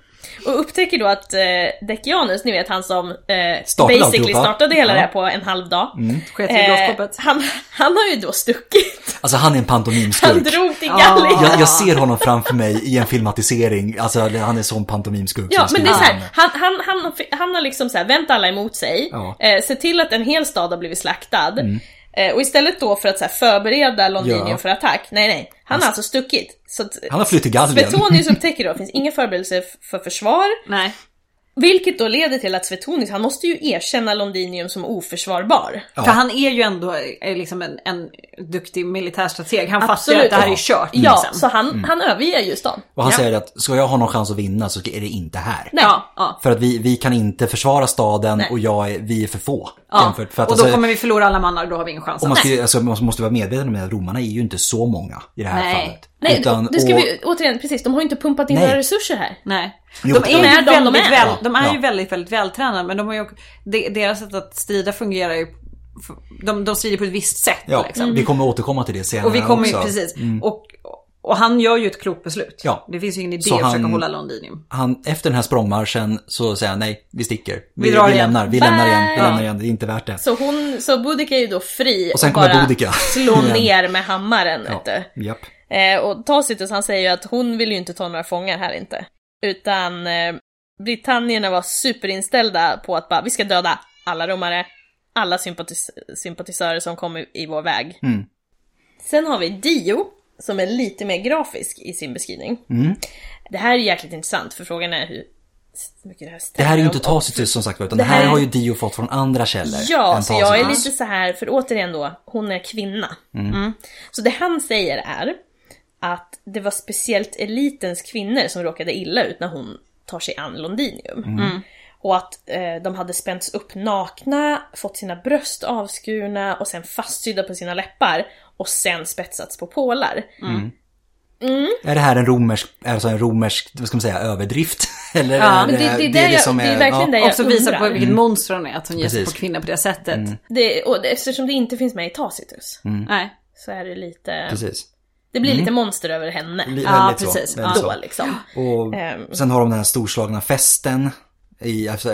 Och upptäcker då att Decianus, ni vet han som startade hela det här på en halv dag. Han har ju då stuckit. Alltså han är en pantomimskurk. Han drog till Gallien. Jag ser honom framför mig i en filmatisering. Alltså han är som pantomimskurk. Ja, men det är så här, han har liksom så här, vänt alla emot sig. Se till att en hel stad har blivit slaktad. Och istället då för att så här, förbereda Londinium för attack. Nej. Han har alltså stuckit. Så att han har flytt till Gallien. Suetonius upptäcker då att det finns ingen förberedelse för försvar. Nej. Vilket då leder till att Suetonius, han måste ju erkänna Londinium som oförsvarbar. Ja. För han är ju ändå liksom en duktig militärstrateg. Han fattar att det här är kört. Liksom. Så han överger ju stan. Och han säger att ska jag ha någon chans att vinna så är det inte här. Nej. Ja. För att vi kan inte försvara staden, och vi är för få. För att, och då kommer vi förlora alla mannar, och då har vi ingen chans. Och man måste vara medveten om att romarna är ju inte så många i det här fallet. Nej, utan, det ska vi, återigen, precis, de har inte pumpat in några resurser här. Nej. De är ju väldigt, väldigt vältränade, men de har ju, deras sätt att strida fungerar ju, de strider på ett visst sätt. Ja, liksom. Vi kommer återkomma till det senare och vi kommer också. Precis. Och han gör ju ett klokt beslut. Ja. Det finns ju ingen idé att försöka hålla Londinium. Han, efter den här språngmarschen så säger han, nej, vi sticker. Vi lämnar igen. Det är inte värt det. Så Boudica är ju då fri och sen bara slå ner med hammaren. Japp. Och Tacitus, han säger ju att hon vill ju inte ta några fångar här inte. Utan britannierna var superinställda på att bara, vi ska döda alla romare, alla sympatisörer som kommer i vår väg. Sen har vi Dio, som är lite mer grafisk i sin beskrivning. Det här är jäkligt intressant, för frågan är hur mycket det här stämmer. Det här är ju inte Tacitus som sagt, utan det här har ju Dio fått från andra källor. Ja, så jag är lite så här, för återigen då, hon är kvinna. Så det han säger är att det var speciellt elitens kvinnor som råkade illa ut när hon tar sig an Londinium. Och att de hade spänts upp nakna, fått sina bröst avskurna och sen fastsydda på sina läppar och sen spetsats på pålar. Är det här en romersk, vad ska man säga, överdrift? Eller det är verkligen det jag också undrar. Visar på vilket monster hon är, att hon ger sig på kvinnor på det sättet. Och eftersom det inte finns med i Tacitus, så är det lite... Precis. Det blir lite monster över henne. Då, liksom. Och sen har de den här storslagna festen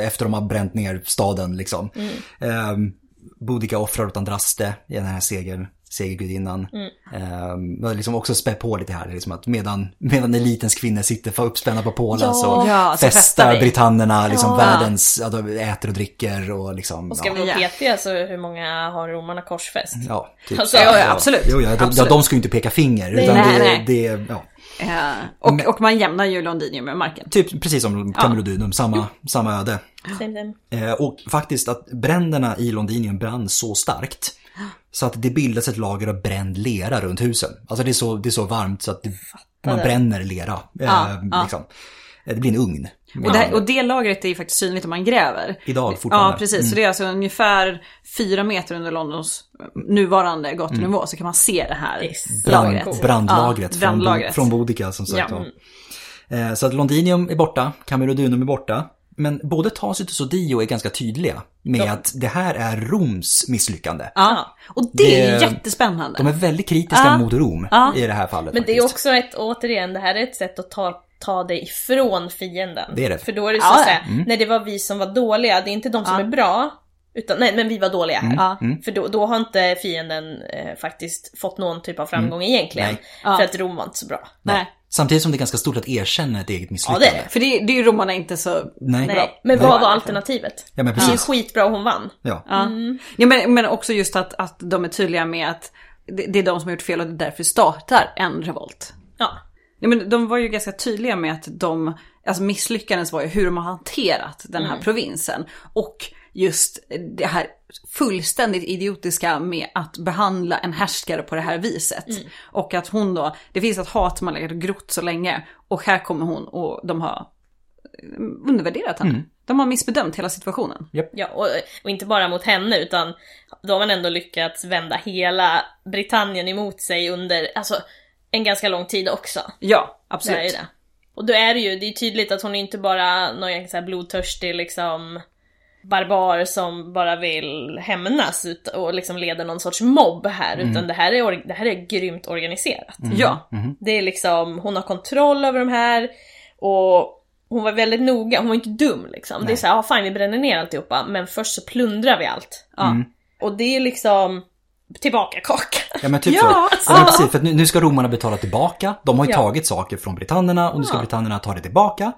efter de har bränt ner staden. Liksom. Boudica offrar åt Andraste i den här segergudinnan. Men liksom också spä på lite här. Liksom att medan elitens kvinnor sitter för uppspända på pålen så festar britannerna liksom, världens, att de äter och dricker. Och, liksom, och ska vi vara petiga, så hur många har romarna korsfest? Ja, typ. Alltså, absolut. De ska ju inte peka finger. Nej. Ja. Och man jämnar ju Londinium med marken. Typ precis som Camulodunum, samma öde. Och faktiskt att bränderna i Londinium brann så starkt så att det bildas ett lager av bränd lera runt husen. Alltså det är så varmt så att man bränner lera. det blir en ugn. Och det lagret är ju faktiskt synligt om man gräver. Idag fortfarande. Ja, precis. Mm. Så det är alltså ungefär 4 meter under Londons nuvarande gatunivå så kan man se det här lagret. Brandlagret, ja, från Boudica som sagt. Ja. Så att Londinium är borta, Camulodunum är borta. Men både Tacitus och Dio är ganska tydliga med att det här är Roms misslyckande. Ja, och det är jättespännande. De är väldigt kritiska mot Rom i det här fallet. Men det är också ett, återigen, det här är ett sätt att ta dig ifrån fienden. Det är det. För då är det så att säga, när det var vi som var dåliga, det är inte de som är bra. Utan, nej, men vi var dåliga här. För då har inte fienden faktiskt fått någon typ av framgång egentligen. För att Rom var inte så bra. Nej. Samtidigt som det är ganska stort att erkänna ett eget misslyckande. Ja, det är. För det är ju romarna inte så bra. Men vad var alternativet? Ja, men precis. Det är skitbra och hon vann. Ja. Ja, men också just att de är tydliga med att det är de som har gjort fel och det därför startar en revolt. Ja, men de var ju ganska tydliga med att alltså misslyckandet var ju hur de har hanterat den här provinsen. Och just det här fullständigt idiotiska med att behandla en härskare på det här viset. Och att hon då, det finns ett hat man lägger och grott så länge. Och här kommer hon och de har undervärderat henne. De har missbedömt hela situationen. Ja, och inte bara mot henne utan då har man ändå lyckats vända hela Britannien emot sig under en ganska lång tid också. Ja, absolut. Det är det. Och då är det är tydligt att hon är inte bara någon så här blodtörstig barbar som bara vill hämnas och leda någon sorts mobb här, utan det här är grymt organiserat. Det är hon har kontroll över de här och hon var väldigt noga, hon var inte dum Det är så här, fine, vi bränner ner alltihopa men först så plundrar vi allt. Och det är tillbaka kaka. Ja, men typ så. Ja, precis, för att nu ska romarna betala tillbaka. De har ju tagit saker från britannerna och nu ska britannerna ta det tillbaka.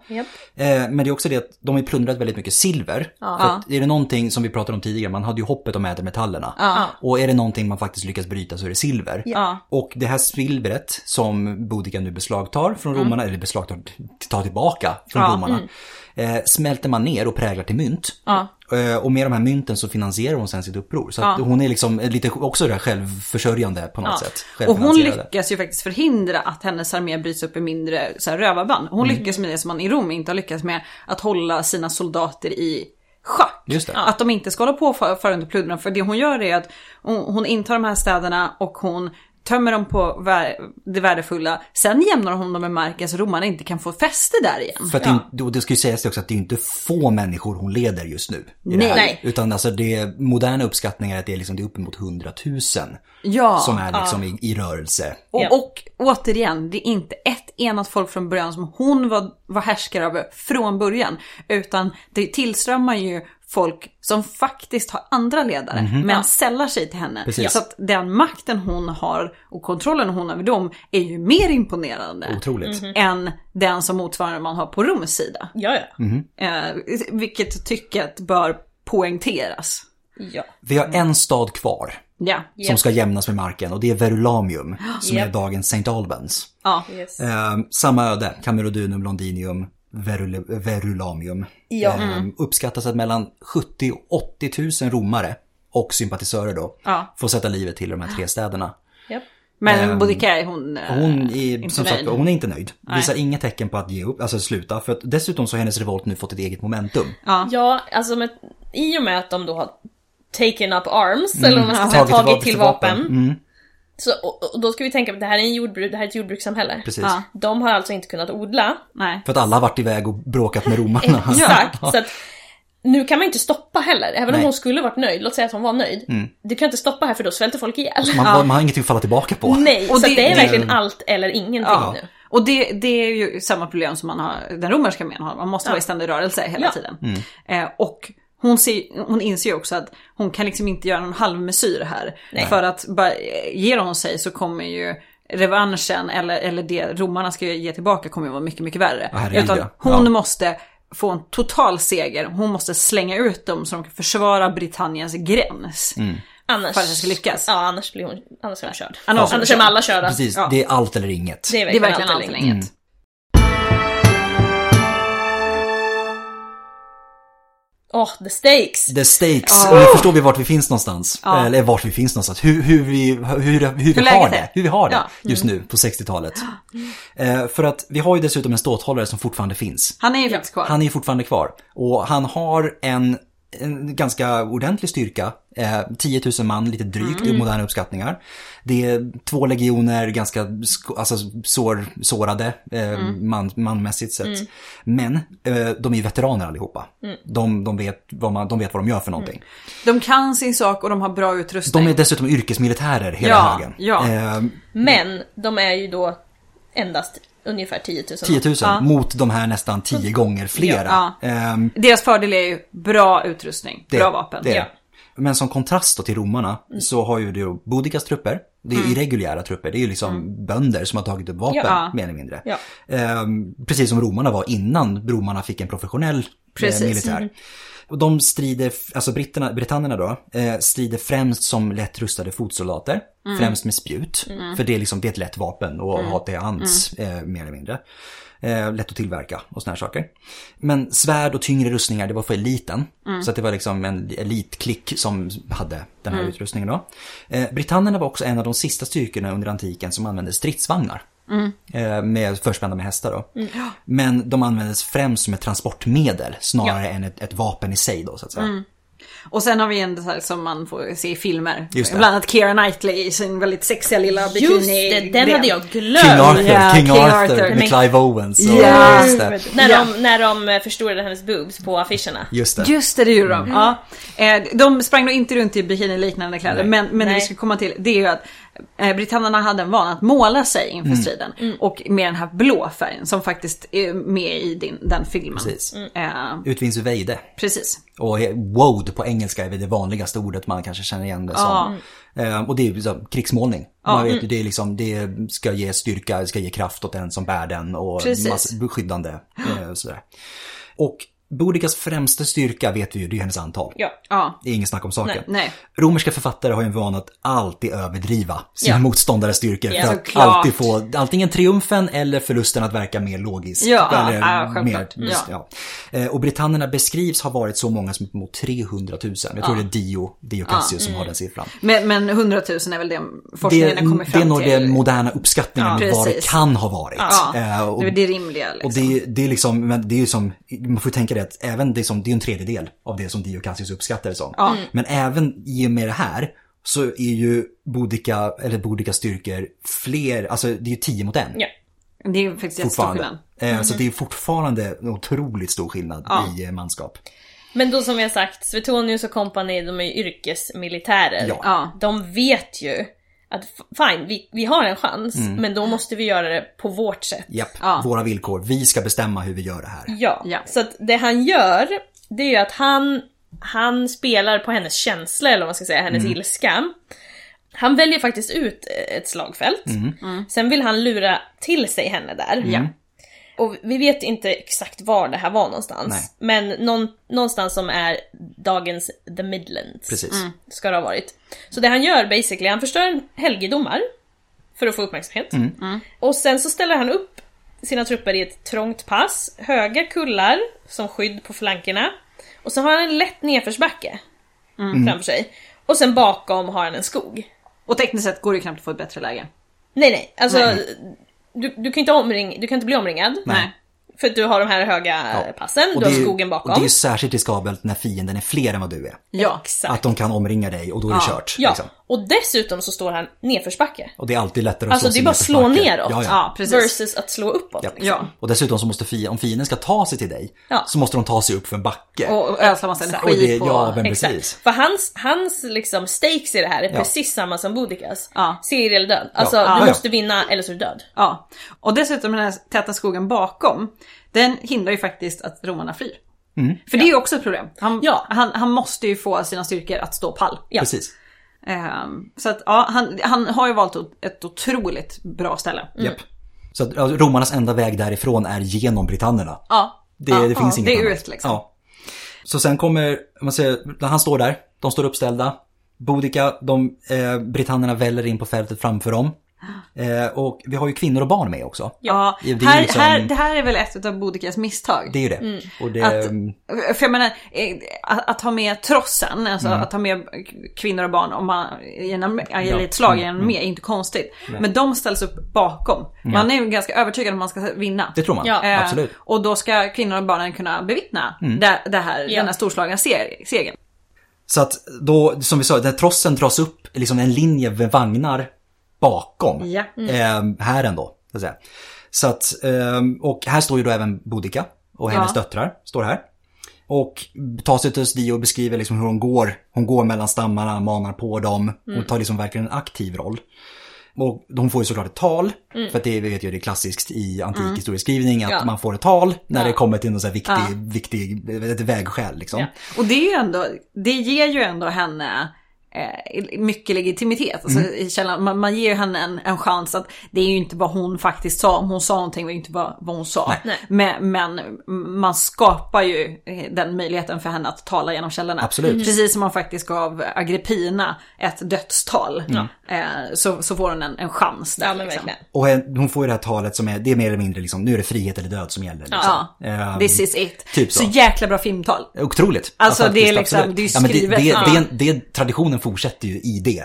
Men det är också det att de har plundrat väldigt mycket silver. För att är det någonting som vi pratade om tidigare, man hade ju hoppet om ädelmetallerna. Och är det någonting man faktiskt lyckas bryta så är det silver. Och det här silvret som Boudica nu beslagtar från romarna, eller tar tillbaka från romarna, smälter man ner och präglar till mynt. Och med de här mynten så finansierar hon sen sitt uppror. Så att hon är lite också det här självförsörjande på något sätt. Och hon lyckas ju faktiskt förhindra att hennes armé bryts upp i mindre rövarband. Hon lyckas med det som man i Rom inte har lyckats med, att hålla sina soldater i schack. Att de inte ska hålla på för under plundran. För det hon gör är att hon intar de här städerna och hon tömmer dem på det värdefulla. Sen jämnar hon dem med marken så romarna inte kan få fäste där igen. För att det ska ju sägas också att det är inte få människor hon leder just nu. Nej. Utan det moderna uppskattningar är att det är det är uppemot 100,000 som är i rörelse. Och återigen, det är inte ett enat folk från början som hon var härskare över från början. Utan det tillströmmar ju folk som faktiskt har andra ledare men sällar sig till henne. Precis. Så att den makten hon har och kontrollen hon har över dem är ju mer imponerande än den som motsvarar man har på Roms sida. Vilket tycket bör poängteras. Vi har en stad kvar som ska jämnas med marken och det är Verulamium som är dagens St. Albans. Samma öde, Camulodunum, Londinium, Verulamium. Uppskattas att mellan 70 och 80,000 romare och sympatisörer då får sätta livet till de här tre städerna. Men Boudica är hon är inte nöjd. Visar inga tecken på att ge upp, sluta. För att dessutom så har hennes revolt nu fått ett eget momentum. I och med att de då har taken up arms eller om man ska säga tagit till vapen. Så, och då ska vi tänka på att det här är ett jordbrukssamhälle. De har alltså inte kunnat odla. För att alla har varit iväg och bråkat med romarna. Så att, nu kan man inte stoppa heller. Även om hon skulle varit nöjd, låt säga att hon var nöjd. Du kan inte stoppa här för då svälter folk ihjäl. Man har ingenting att falla tillbaka på. Och så det är verkligen allt eller ingenting nu. Och det är ju samma problem som man har, den romerska armén har. Man måste vara i ständig rörelse hela tiden. Och hon inser ju också att hon kan inte göra någon halvmesyr här. För att bara ger hon sig så kommer ju revanschen eller det romarna ska ge tillbaka kommer ju vara mycket, mycket värre. Utan hon måste få en total seger. Hon måste slänga ut dem så de kan försvara Britanniens gräns. Annars, för att det ska lyckas. Ja, annars är hon körd. Annars är alla körda. Precis, det är allt eller inget. Det är verkligen allt eller inget. The stakes. The stakes. Oh. Nu förstår vi vart vi finns någonstans. Ja. Eller vart vi finns någonstans. Hur vi har det just nu på 60-talet. För att vi har ju dessutom en ståthållare som fortfarande finns. Han är ju faktiskt kvar. Han är fortfarande kvar. Och han har en ganska ordentlig styrka. 10 000 man, lite drygt i moderna uppskattningar. Det är 2 legioner, ganska sårade manmässigt sett. Mm. Men de är veteraner allihopa. Mm. De vet vad de gör för någonting. Mm. De kan sin sak och de har bra utrustning. De är dessutom yrkesmilitärer hela högen. Ja. Men de är ju då endast ungefär 10 000. 10 000 mot de här nästan 10 gånger flera. Ja. Deras fördel är ju bra utrustning, bra vapen. Men som kontrast då till romarna så har ju det Boudicas trupper. Det är irreguljära trupper. Det är ju liksom bönder som har tagit upp vapen, mer eller mindre. Ja. Precis som romarna var innan romarna fick en professionell militär. Och de strider, alltså britannierna då, strider främst som lätt rustade fotsoldater. Främst med spjut. För det är liksom, det är ett lätt vapen och ha till hands, mer eller mindre. Lätt att tillverka och såna här saker. Men svärd och tyngre rustningar, det var för eliten. Så att det var liksom en elitklick som hade den här utrustningen då. Britannierna var också en av de sista styrkorna under antiken som använde stridsvagnar. Förspända med hästar då. Men de användes främst som ett transportmedel snarare än ett vapen i sig då, så att säga. Och sen har vi en sån som man får se i filmer. Bland annat Keira Knightley i sin väldigt sexiga lilla bikini. Just det, den hade jag glömt. King Arthur med Clive Owens. När de förstorade hennes boobs på affischerna. Just det, det gjorde de. De sprang nog inte runt i bikini-liknande kläder. Nej. Men det vi ska komma till, det är ju att britannierna hade en vana att måla sig inför striden. Och med den här blå färgen som faktiskt är med i den filmen. Precis. Utvinns ur vejde. Precis. Och woad på engelska är väl det vanligaste ordet man kanske känner igen det som. Och det är liksom krigsmålning. Man vet ju, det är liksom, det ska ge styrka, det ska ge kraft åt den som bär den. Och skyddande sådär. Och Boudicas främsta styrka vet vi ju, det är hennes antal. Det är ingen snack om saken. Nej. Romerska författare har ju en vana att alltid överdriva sina motståndares styrkor. För att alltid få antingen triumfen eller förlusten att verka mer logisk. Och britannierna beskrivs ha varit så många som mot 300 000. Jag tror det är Dio Cassius som har den siffran. Men 100 000 är väl det forskningen har kommit fram till. Det är nog den moderna uppskattningen av vad det kan ha varit. Och, det är det rimliga. Liksom. Och det är liksom, men det är ju som, man får tänka det, att även det, som, det är en tredjedel av det som Dio Cassius uppskattade som. Men även i och med det här så är ju Boudicas styrkor fler, alltså det är ju 10 mot 1. Det är ju faktiskt jättestor skillnad. Så det är fortfarande en otroligt stor skillnad i manskap. Men då, som vi har sagt, Suetonius och kompani, de är ju yrkesmilitärer. De vet ju att fine, vi har en chans, men då måste vi göra det på vårt sätt. Våra villkor. Vi ska bestämma hur vi gör det här. Så att det han gör, det är ju att han spelar på hennes känsla, eller vad man ska säga, hennes ilska. Han väljer faktiskt ut ett slagfält. Sen vill han lura till sig henne där. Och vi vet inte exakt var det här var någonstans. Men någonstans som är dagens The Midlands. Precis. Ska det ha varit. Så det han gör basically, han förstör helgedomar för att få uppmärksamhet. Och sen så ställer han upp sina trupper i ett trångt pass. Höga kullar som skydd på flankerna. Och så har han en lätt nedförsbacke framför sig. Och sen bakom har han en skog. Och tekniskt sett går det knappt att få ett bättre läge. Nej. Alltså... Du kan inte bli omringad. Nej. För att du har de här höga passen. Du har skogen bakom. Och det är ju särskilt riskabelt när fienden är fler än vad du är. Exakt. Att de kan omringa dig och då är det kört. Liksom. Och dessutom så står han nedförsbacke. Och det är alltid lättare att slå sig nedförsbacke. Alltså det är bara slå neråt. Versus att slå uppåt. Liksom. Och dessutom så måste om fienden ska ta sig till dig så måste de ta sig upp för en backe. Och ösa massa energi på. Precis. För hans liksom stakes i det här är precis samma som Boudicas. Seger eller död. Alltså du måste vinna eller så är du död. Och dessutom den här täta skogen bakom, den hindrar ju faktiskt att romarna flyr. För det är ju också ett problem. Han måste ju få sina styrkor att stå pall. Precis. Så att han har ju valt ett otroligt bra ställe. Så att romarnas enda väg därifrån är genom britannerna. Det finns inget annat. Det är ut liksom. Så sen kommer man ser, när han står där, de står uppställda. Boudicca, britannerna väller in på fältet framför dem. Och vi har ju kvinnor och barn med också. Ja, det här, liksom... det här är väl ett av Boudicas misstag. Det är ju det. Mm. Och det... Att, för jag menar, att ha med trossen, alltså att ha med kvinnor och barn om man, i ett slag är med, är inte konstigt. Men de ställs upp bakom. Man är ju ganska övertygad om man ska vinna. Det tror man, absolut. Och då ska kvinnor och barnen kunna bevittna den här storslagna segern. Så att då, som vi sa, där trossen dras upp liksom en linje med vagnar bakom här ändå. Så att säga. Så att, och här står ju då även Boudica och hennes döttrar står här. Och Tacitus Dio beskriver liksom hur hon går mellan stammarna, manar på dem. Hon tar liksom verkligen en aktiv roll. Och de får ju såklart ett tal, för att det, vi vet ju, det är klassiskt i antik historieskrivning att man får ett tal när det kommer till någon så här viktig ett vägskäl liksom. Ja. Och det är ju ändå, det ger ju ändå henne mycket legitimitet alltså, i källan, man ger henne en chans att det är ju inte vad hon faktiskt sa, om hon sa någonting var inte vad hon sa, men man skapar ju den möjligheten för henne att tala genom källorna. Absolut. Precis som man faktiskt gav Agrippina ett dödstal så får hon en chans där, liksom. Och hon får ju det här talet som är, det är mer eller mindre liksom, nu är det frihet eller död som gäller liksom. This is it, typ så jäkla bra filmtal, otroligt alltså, faktiskt, det är liksom, det är skrivet det är traditionen fortsätter ju i det.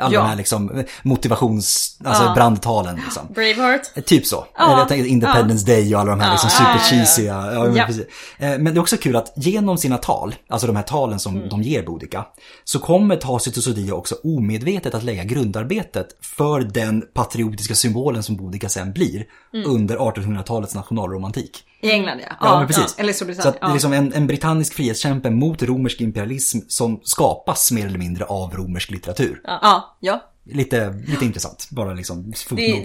Alla de här liksom motivations, alltså brandtalen liksom. Braveheart. Typ så. Eller jag tänkte Independence Day och alla de här liksom supercheesiga. Men det är också kul att genom sina tal, alltså de här talen som de ger Boudica, så kommer Tacitus och Dio också omedvetet att lägga grundarbetet för den patriotiska symbolen som Boudica sen blir under 1800-talets nationalromantik. I England, men precis. Eller så Britannia. Så det är liksom en britannisk frihetskämpe mot romersk imperialism som skapas mer eller mindre av romersk litteratur. Lite intressant. Bara liksom det är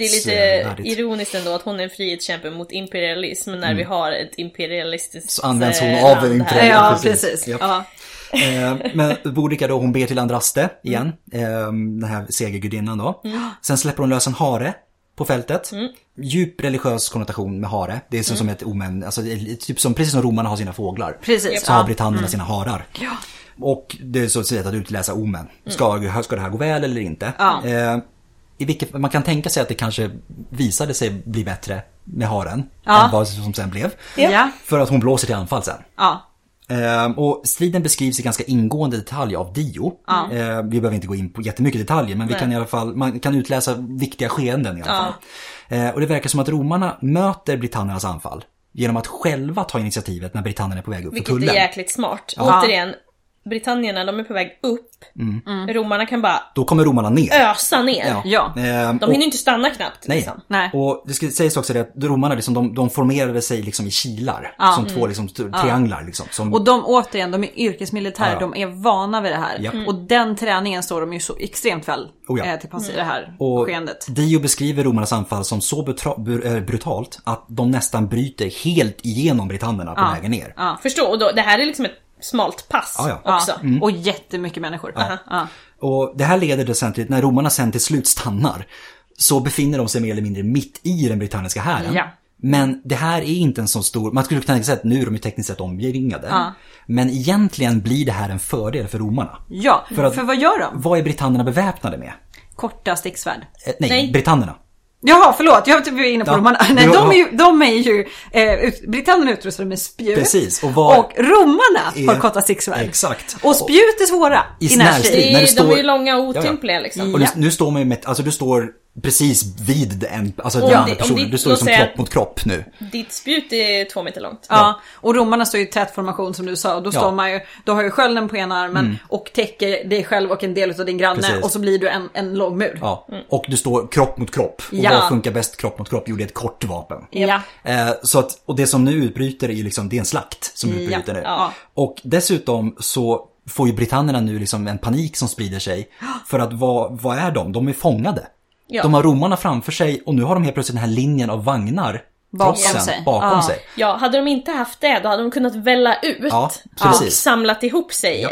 lite ironiskt ändå att hon är en frihetskämpe mot imperialism när vi har ett imperialistiskt... Så används hon av en imperialism. Men Boudica då, hon ber till Andraste igen. Den här segergudinnan då. Sen släpper hon lös en hare på fältet. Djup religiös konnotation med hare. Det är som ett omen, alltså typ som precis som romarna har sina fåglar. Precis. Så har britannierna sina harar. Ja. Och det är så att säga att utläsa omen. Ska det här gå väl eller inte? Ja. I vilket man kan tänka sig att det kanske visade sig bli bättre med haren än vad som sen blev. Ja. För att hon blåser till anfall sen. Ja. Och striden beskrivs i ganska ingående detalj av Dio. Vi behöver inte gå in på jättemycket detaljer, men vi kan i alla fall, man kan utläsa viktiga skeenden i alla fall. Och det verkar som att romarna möter britanniernas anfall genom att själva ta initiativet när britannierna är på väg upp på tullen. Vilket är jäkligt smart. Återigen, britannierna, de är på väg upp. Romarna kan bara... Då kommer romarna ner. Ösa ner. De hinner inte stanna knappt. Liksom. Nej. Och det sägs också det att romarna liksom, de formerade sig liksom i kilar. Som två liksom, trianglar. Liksom, som... Och de återigen, de är yrkesmilitärer. De är vana vid det här. Och den träningen står de ju så extremt väl till pass i det här skeendet. Dio beskriver romarnas anfall som så brutalt att de nästan bryter helt igenom britannierna på vägen ner. Förstå, och då, det här är liksom ett smalt pass också. Och jättemycket människor. Och det här leder det sen till, när romarna sen till slut stannar, så befinner de sig mer eller mindre mitt i den britanniska hären. Men det här är inte en så stor... Man skulle kunna säga att nu är de ju tekniskt sett omringade. Men egentligen blir det här en fördel för romarna. För vad gör de? Vad är britannerna beväpnade med? Korta sticksvärd. Nej, britannerna. Ja, förlåt. Jag var inne på romarna. Nej, de är ju britannerna utrustade med spjut. Precis. Och romarna har korta sticksvärd. Exakt. Och spjut är svåra i närstrid. De är ju långa och otympliga liksom. Och nu står man ju med, alltså du står precis vid en, alltså den andra personen. Du står ju som kropp mot kropp nu. Ditt spjut är 2 meter långt. Ja, och romarna står ju i tät formation som du sa. Och då står man ju, då har ju skölden på ena armen och täcker dig själv och en del av din granne. Precis. Och så blir du en lång mur. Och du står kropp mot kropp. Och vad funkar bäst kropp mot kropp? Jo, det är ett kort vapen. Så att, och det som nu utbryter är ju liksom, det är en slakt som utbryter nu. Och dessutom så får ju britannerna nu liksom en panik som sprider sig. För att vad är de? De är fångade. De har romarna framför sig och nu har de helt plötsligt den här linjen av vagnar bakom sig. Ja, hade de inte haft det då hade de kunnat välla ut och samlat ihop sig.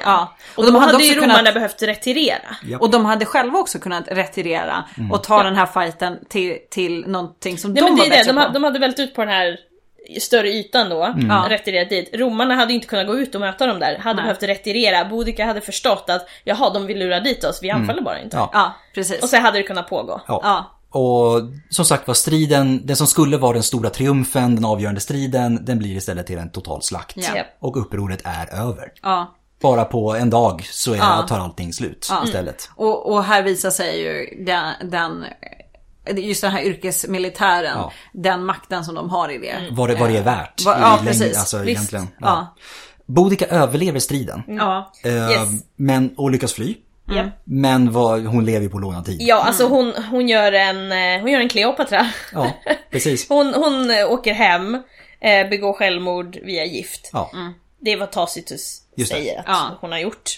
Och de hade ju romarna kunnat... behövt retirera. Och de hade själva också kunnat retirera och ta den här fighten till någonting som de var bättre på. De hade vält ut på den här större ytan då, retirerat dit. Romarna hade inte kunnat gå ut och möta dem där. Hade behövt retirera. Boudica hade förstått att de vill lura dit oss. Vi anfaller bara inte. Och så hade det kunnat pågå. Och som sagt var, striden, den som skulle vara den stora triumfen, den avgörande striden, den blir istället till en total slakt. Yep. Och upproret är över. Ja. Bara på en dag så tar allting slut istället. Mm. Och här visar sig ju just den här yrkesmilitären, den makten som de har i det. Mm. Vad det är värt. Precis. Alltså, egentligen. Ja. Ja. Boudica överlever striden. Ja. Och lyckas fly. Mm. Men hon lever ju på lånad tid. Ja, alltså hon gör en Cleopatra. Ja, precis. Hon åker hem, begår självmord via gift. Ja. Mm. Det är vad Tacitus säger att hon har gjort.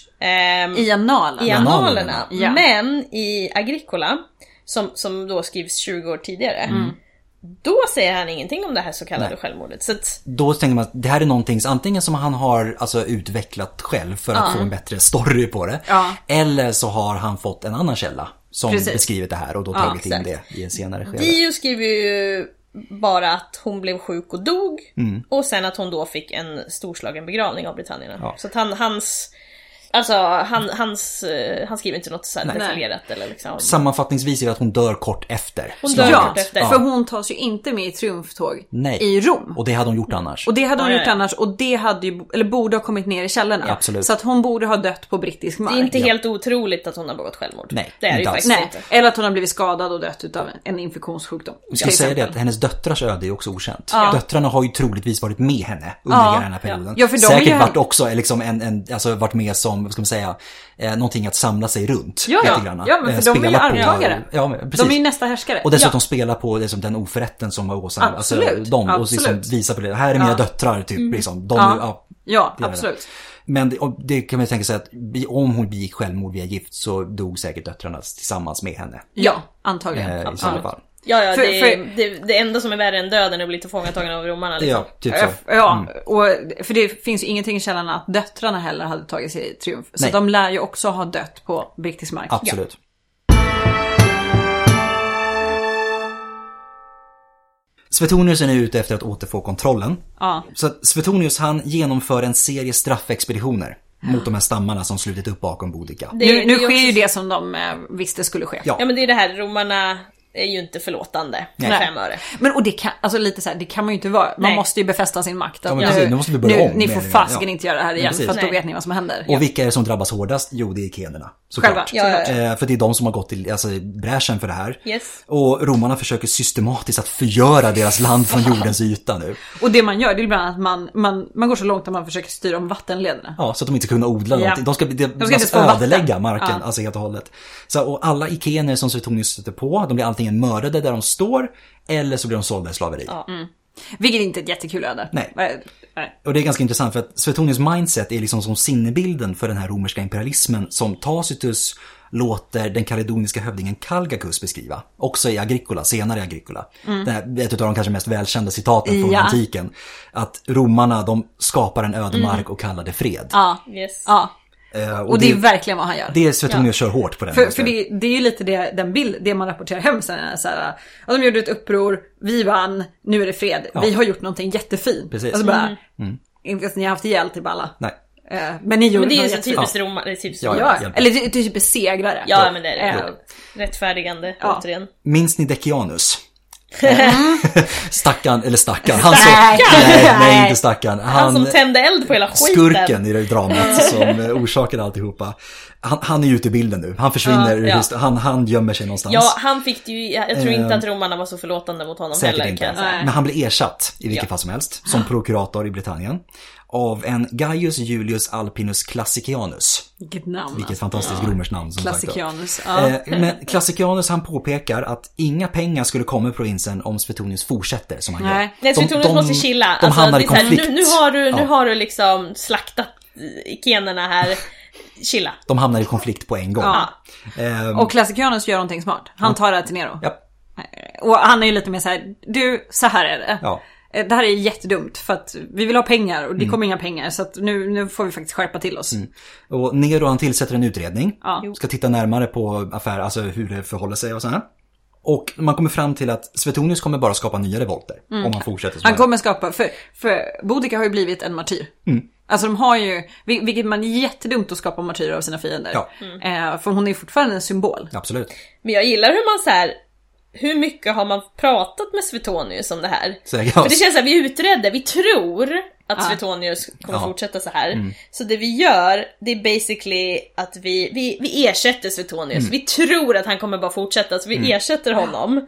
I annalerna. Ja. Men i Agricola, som då skrivs 20 år tidigare, då säger han ingenting om det här så kallade självmordet. Så att... Då tänker man att det här är någonting antingen som han har utvecklat själv för att få en bättre story på det. Eller så har han fått en annan källa som beskrivit det här och då tagit in det i en senare skede. Dio skriver ju bara att hon blev sjuk och dog och sen att hon då fick en storslagen begravning av Britannierna. Ja. Så att han skriver inte något så här detaljerat. Eller liksom. Sammanfattningsvis är det att hon dör kort efter. För hon tas ju inte med i triumftåg i Rom. Och det hade hon gjort annars. Och det hade ju, eller borde ha kommit ner i källorna. Absolut. Så att hon borde ha dött på brittisk mark. Det är inte helt otroligt att hon har begått självmord. Nej, det är ju faktiskt inte. Eller att hon har blivit skadad och dött utav en infektionssjukdom. Jag ska säga att hennes döttrars öde är också okänt. Ja. Döttrarna har ju troligtvis varit med henne under den här perioden. Ja, för säkert varit också liksom varit med som, vad ska man säga, någonting att samla sig runt. Ja, men för de är ju arvtagare. De är ju nästa härskare. Och dessutom spela på liksom, den oförrätten som har åsamkat. Absolut. De, och liksom, visa på det. Här är mina döttrar, typ. Mm. Liksom. Det absolut. Det. Men det kan man tänka sig att om hon begick självmord via gift så dog säkert döttrarna tillsammans med henne. Ja, antagligen. I sådana fall. Ja, det enda som är värre än döden är att bli tillfångatagen av romarna. Liksom. Ja, typ så. Ja, och för det finns ju ingenting i källorna att döttrarna heller hade tagit sig i triumf. Så de lär ju också ha dött på brittisk mark. Absolut. Ja. Suetonius är nu ute efter att återfå kontrollen. Ja. Så Suetonius, han genomför en serie straffexpeditioner mot de här stammarna som slutit upp bakom Boudica. Nu sker ju det som de visste skulle ske. Ja, men det är det här romarna... är ju inte förlåtande. Men och det kan lite så här, det kan man ju inte vara. Man måste ju befästa sin makt. Ja, nu måste vi börja om. Ni får fasken inte göra det här igen för då vet ni vad som händer. Och vilka är det som drabbas hårdast? Jo, det är ikenerna. Såklart. För det är de som har gått till bräschen för det här. Yes. Och romarna försöker systematiskt att förgöra deras land från jordens yta nu. Och det man gör, det är bland annat att man går så långt att man försöker styra om vattenlederna. Ja, så att de inte ska kunna odla någonting. De ska ödelägga marken helt och hållet. Så, och alla ikener som Suetonius stöter på, de blir allting mördade där de står, eller så blir de sålda i slaveri. Vilket inte är ett jättekul öde. Nej. Och det är ganska intressant för att Suetonius mindset är liksom som sinnebilden för den här romerska imperialismen som Tacitus låter den kaledoniska hövdingen Kalgakus beskriva. Också i Agricola, senare i Agricola. Ett av de kanske mest välkända citaten från antiken. Att romarna, de skapar en ödemark och kallar det fred. Och det är verkligen vad han gör. Det är Suetonius kör hårt på den. För det är ju lite det man rapporterar hem sen. Att de gjorde ett uppror, vi vann, nu är det fred. Vi har gjort någonting jättefint. Precis. Ni har haft ihjäl till balla. Nej. Men ni gjorde det är typiskt romare. Eller det är typiskt segrare. Ja, men det är det. Rättfärdigande, återigen. Minns ni Decianus? Stackarn. Inte stackarn. Han som tände eld på hela skiten. Skurken i det dramat som orsakade alltihopa. Han är ju ute i bilden nu. Han försvinner ur han gömmer sig någonstans. Ja, han fick ju, jag tror inte att romarna var så förlåtande mot honom. Säkert heller, inte. Men han blev ersatt i vilket fall som helst som prokurator i Britannien av en Gaius Julius Alpinus Classicianus. Vilket namn. Vilket fantastiskt romerskt namn. Classicianus. Men Classicianus, han påpekar att inga pengar skulle komma på insen om Suetonius fortsätter som han gör. Nej, Suetonius måste chilla. De hamnar i konflikt. Nu har du liksom slaktat ikenerna här. Chilla. De hamnar i konflikt på en gång. Och Classicianus gör någonting smart. Han tar det till Nero. Ja. Och han är ju lite mer så här, så här är det. Ja. Det här är jättedumt för att vi vill ha pengar och det kommer inga pengar så att nu får vi faktiskt skärpa till oss. Och Nero, han tillsätter en utredning. Ska titta närmare på affär, alltså hur det förhåller sig och så här. Och man kommer fram till att Suetonius kommer bara skapa nya revolter om han fortsätter så här. Han kommer skapa, för Boudica har ju blivit en martyr. Alltså de har ju, vilket man är jättedumt att skapa martyrer av sina fiender. För hon är ju fortfarande en symbol. Absolut. Men jag gillar hur man så här hur mycket har man pratat med Suetonius om det här? Säkert. För det känns att vi utredde, vi tror att Suetonius kommer fortsätta så här. Mm. Så det vi gör, det är basically att vi ersätter Suetonius. Mm. Vi tror att han kommer bara fortsätta, så vi ersätter honom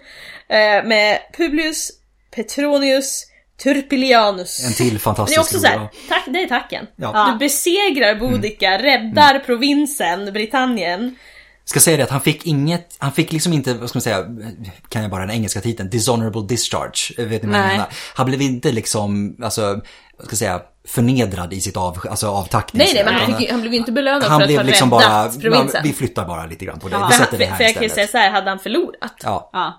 med Publius Petronius Turpilianus. En till fantastisk historia. Det är tacken. Ja. Du besegrar Boudica, räddar provinsen, Britannien. Ska säga det att han fick inget, han fick liksom inte, vad ska man säga, kan jag bara den engelska titeln, dishonorable discharge, vet ni vad jag menar? Han blev inte liksom, alltså, vad ska jag säga, förnedrad i sitt avtackning. Nej, men han blev inte belönad för att han blev liksom bara, vi flyttar bara lite grann på det. Vi sätter det här för jag kan säga så här, hade han förlorat,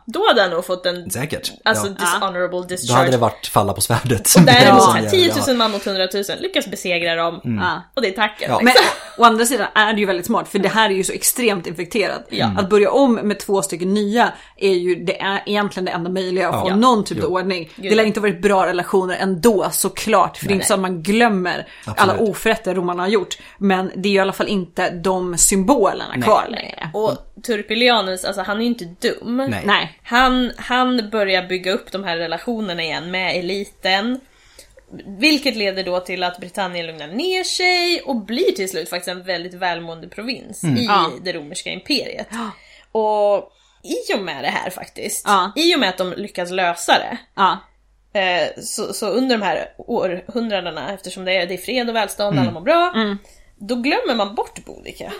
då hade han nog fått en säkert, alltså dishonorable discharge. Då hade det varit falla på svärdet. Och däremot 10,000 man mot 100,000 lyckas besegra dem, och det är tacken. Men å andra sidan är det ju väldigt smart, för det här är ju så extremt infekterat. Att börja om med 2 stycken nya är ju, det är egentligen det enda möjliga att få någon typ av ordning. Det lär inte ha varit bra relationer ändå, såklart, för det är inte så att man glömmer alla oförrätter romarna har gjort, men det är ju i alla fall inte de symbolerna kvar längre. Och Turpilianus, alltså han är ju inte dum. Nej. Han börjar bygga upp de här relationerna igen med eliten, vilket leder då till att Britannien lugnar ner sig och blir till slut faktiskt en väldigt välmående provins i det romerska imperiet. Och i och med det här faktiskt, i och med att de lyckas lösa det, så under de här århundradena, eftersom det är fred och välstånd, alla mår bra, då glömmer man bort Boudica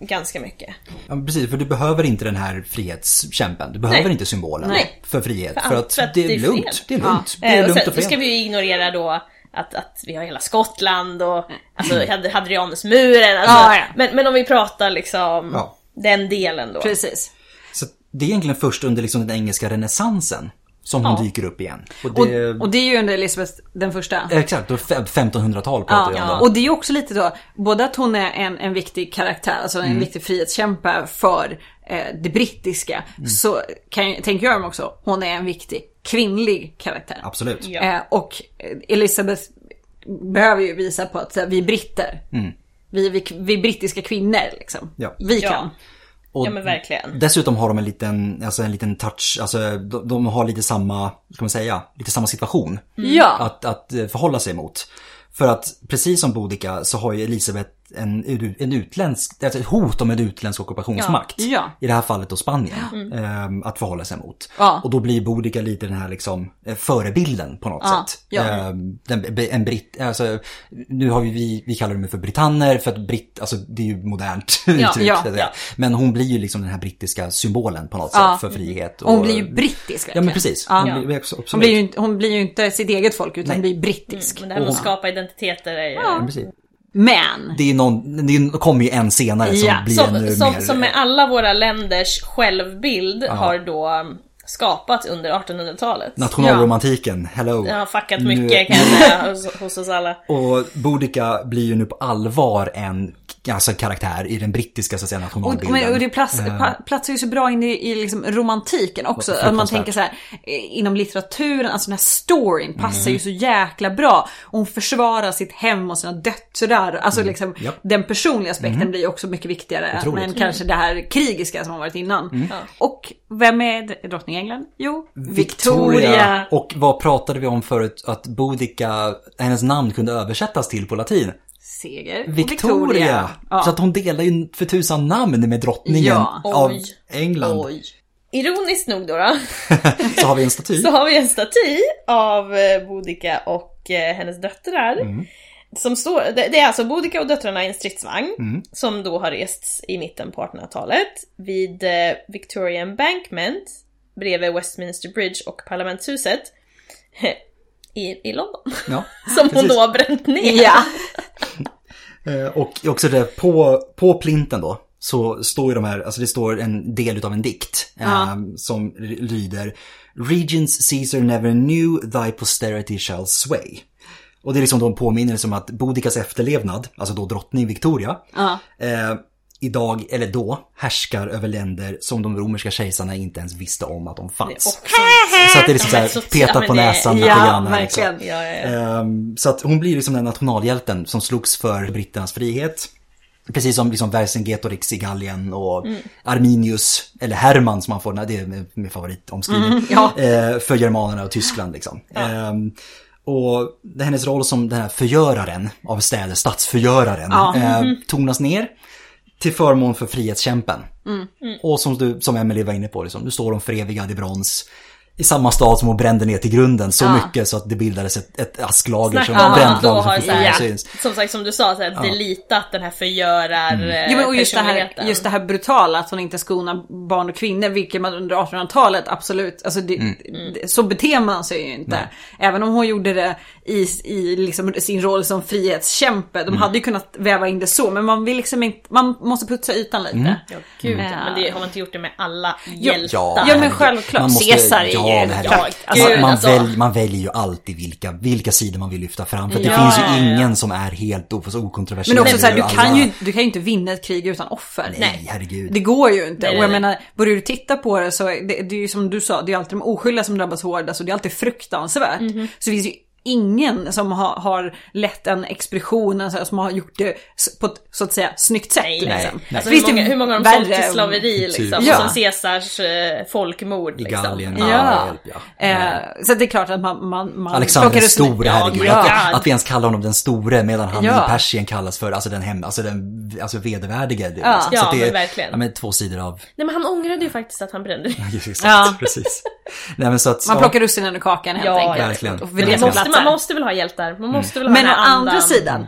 ganska mycket. Ja, precis, för du behöver inte den här frihetskämpen, du behöver inte symbolen för frihet, för att det är lugnt. Det är lugnt, det är lugnt och fred. Ska vi ju ignorera då att vi har hela Skottland och alltså Hadrianusmuren, alltså, men om vi pratar liksom den delen då. Precis. Så det är egentligen först under liksom den engelska renässansen som hon dyker upp igen. Och det är ju under Elisabeth den första. Exakt, då 1500-tal pratar jag om det. Och det är ju också lite då, både att hon är en viktig karaktär, alltså en viktig frihetskämpa för det brittiska, så tänker jag också, hon är en viktig kvinnlig karaktär. Absolut. Och Elisabeth behöver ju visa på att vi är britter. Vi är brittiska kvinnor liksom. Ja. Vi kan. Och ja, men verkligen. Dessutom har de en liten touch, alltså de har lite samma, ska man säga, lite samma situation att förhålla sig mot. För att precis som Boudica så har ju Elisabeth en utländsk, alltså ett hot om en utländsk ockupationsmakt, i det här fallet då Spanien, att förhålla sig mot. Och då blir Boudica lite den här liksom förebilden på något sätt. En britt, alltså, nu har vi kallar dem för britanner, för att britt, alltså det är ju modernt uttryck. Men hon blir ju liksom den här brittiska symbolen på något sätt för frihet. Och hon blir ju brittisk verkligen. Ja, men precis. Hon blir ju inte sitt eget folk, utan hon blir brittisk. Men det här med att skapa identiteter är ju... Ja, precis. Men det kommer ju en senare som blir mer... Som med alla våra länders självbild har då skapats under 1800-talet. Nationalromantiken, hello. Den har fuckat mycket kan jag säga hos oss alla. Och Boudica blir ju nu på allvar en karaktär i den brittiska så att säga, nationalbilden. Och det platsar ju så bra in i liksom romantiken också. Att man tänker så här, inom litteraturen, alltså den här storyn passar ju så jäkla bra. Och hon försvarar sitt hem och sina döttrar. Alltså liksom den personliga aspekten blir också mycket viktigare än kanske det här krigiska som har varit innan. Och vem är drottning England? Jo, Victoria. Och vad pratade vi om förut? Att Boudica, hennes namn kunde översättas till på latin. Seger. Victoria. Så att hon delar ju för tusan namn med drottningen av England. Ironiskt nog då så har vi en staty. Så har vi en staty av Boudica och hennes döttrar. Som står, det är alltså Boudica och döttrarna i en stridsvagn som då har rests i mitten på 1800-talet vid Victoria Embankment bredvid Westminster Bridge och parlamentshuset i London. Som hon då har bränt ner. Och också det på plinten då så står ju de här, alltså det står en del utav en dikt som lyder Regents Caesar never knew, thy posterity shall sway. Och det är liksom då en påminnelse om att Boudicas efterlevnad, alltså då drottning Victoria, idag, eller då, härskar över länder som de romerska kejsarna inte ens visste om att de fanns. Så att det är liksom såhär, peta på näsan lite grann. Så att hon blir liksom den nationalhjälten som slogs för britternas frihet. precis som liksom Vercingetorix i Gallien och Arminius, eller Hermann som man får, det är min favoritomskrivning, för germanerna och Tyskland liksom. Och hennes roll som den här förgöraren av städer, stadsförgöraren, tonas ner till förmån för frihetskämpen. Och som Emelie var inne på, liksom, nu står de förevigade i brons i samma stad som hon brände ner till grunden så mycket så att det bildades ett asklager som var brändlager. Som sagt, som du sa, så här, delitat den här förgörar och just det här brutala, att hon inte skonar barn och kvinnor, vilket man under 1800-talet absolut, alltså så beter man sig ju inte. Även om hon gjorde det i liksom sin roll som frihetskämpe, de hade ju kunnat väva in det så, men man vill liksom inte, man måste putsa ytan lite. Men det har man inte gjort det med alla hjältar. Ja, men självklart. Caesar är man väljer ju alltid vilka sidor man vill lyfta fram, för det finns ju ingen som är helt okontroversiell. Men också så här, du kan ju inte vinna ett krig utan offer. Nej, herregud. Det går ju inte. Och jag menar, börjar du titta på det så det är ju som du sa, det är alltid de oskyldiga som drabbas hårdast och det är alltid fruktansvärt. Så det finns ju ingen som har lett en expedition, alltså, som har gjort det på ett, så att säga, snyggt sätt. Nej. Alltså, hur många har de sålt till slaveri liksom, som Caesars folkmord liksom. I Gallien, så det är klart att man Alexander stora, att vi ens kallar honom den store, medan han i Persien kallas för den vedervärdige. Så det är verkligen två sidor av. Nej, men han ångrade ju faktiskt att han brände. Precis. Nej, men så att, man plockar russinen ur kakan helt enkelt. Verkligen. Och man måste väl ha hjältar. Man måste väl ha men å andra sidan,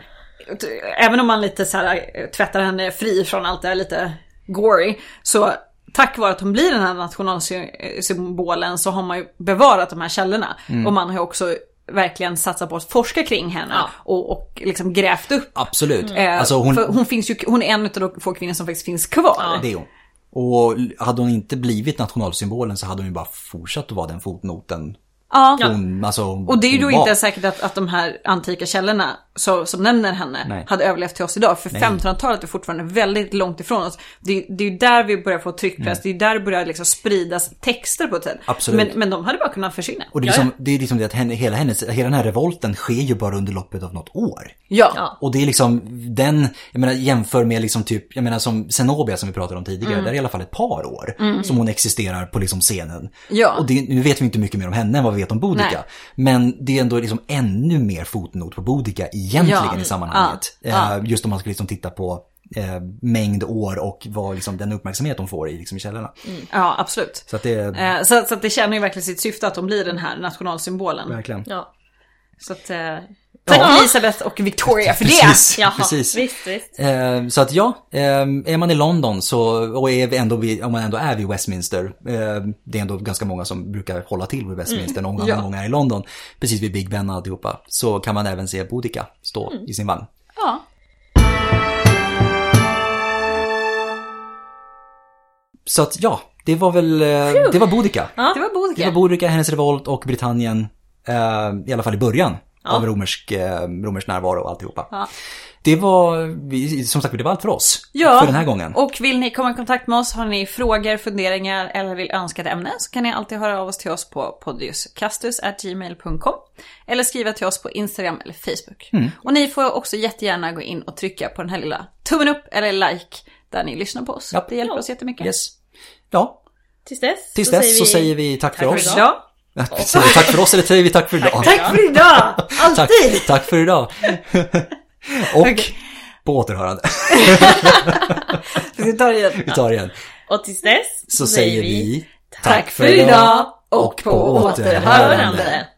även om man lite så här tvättar henne fri från allt det här lite gory, så tack vare att hon blir den här nationalsymbolen så har man ju bevarat de här källorna. Och man har också verkligen satsat på att forska kring henne och liksom grävt upp. Absolut. Alltså hon är en av de få kvinnor som faktiskt finns kvar. Ja, det är hon. Och hade hon inte blivit nationalsymbolen så hade hon ju bara fortsatt att vara den fotnoten. Och det är ju då inte säkert att de här antika källorna som nämner henne hade överlevt till oss idag. För 1500-talet är fortfarande väldigt långt ifrån oss. Det är ju där vi börjar få tryckpress. Det är där det börjar liksom spridas texter på tid. Men de hade bara kunnat försvinna. Och det är liksom det att hela den här revolten sker ju bara under loppet av något år. Och det är liksom den, jag menar, jämför med liksom typ, jag menar som Zenobia som vi pratade om tidigare. Där är i alla fall ett par år som hon existerar på liksom scenen. Och nu vet vi inte mycket mer om henne än vad vi om Boudica, men det är ändå liksom ännu mer fotnot på Boudica egentligen i sammanhanget. Just om man skulle liksom titta på mängd år och vad liksom den uppmärksamhet de får i liksom källorna. Ja, absolut. Så att det känner ju verkligen sitt syfte att de blir den här nationalsymbolen. Verkligen. Ja. Så att tack Elisabeth och Victoria för det. Ja, precis. Så att är man i London om man ändå är vid Westminster, det är ändå ganska många som brukar hålla till vid Westminster någon gång är i London, precis vid Big Ben alltihopa, så kan man även se Boudica stå i sin vagn. Ja. Så att det var väl Boudica. Ja. Det var Boudica, hennes revolt och Britannien, i alla fall i början. Av romersk närvaro och alltihopa. Det var, som sagt, det var allt för oss för den här gången. Och vill ni komma i kontakt med oss, har ni frågor, funderingar eller vill önska ett ämne, så kan ni alltid höra av oss till oss på podiuscastus@gmail.com eller skriva till oss på Instagram eller Facebook. Och ni får också jättegärna gå in och trycka på den här lilla tummen upp eller like där ni lyssnar på oss. Det hjälper oss jättemycket. Tills dess säger vi tack för oss. Tack för oss, eller säger vi tack för idag? Tack för idag! Alltid! Tack för idag! Och på återhörande. Vi tar igen. Och tills dess så säger vi tack för idag och på återhörande.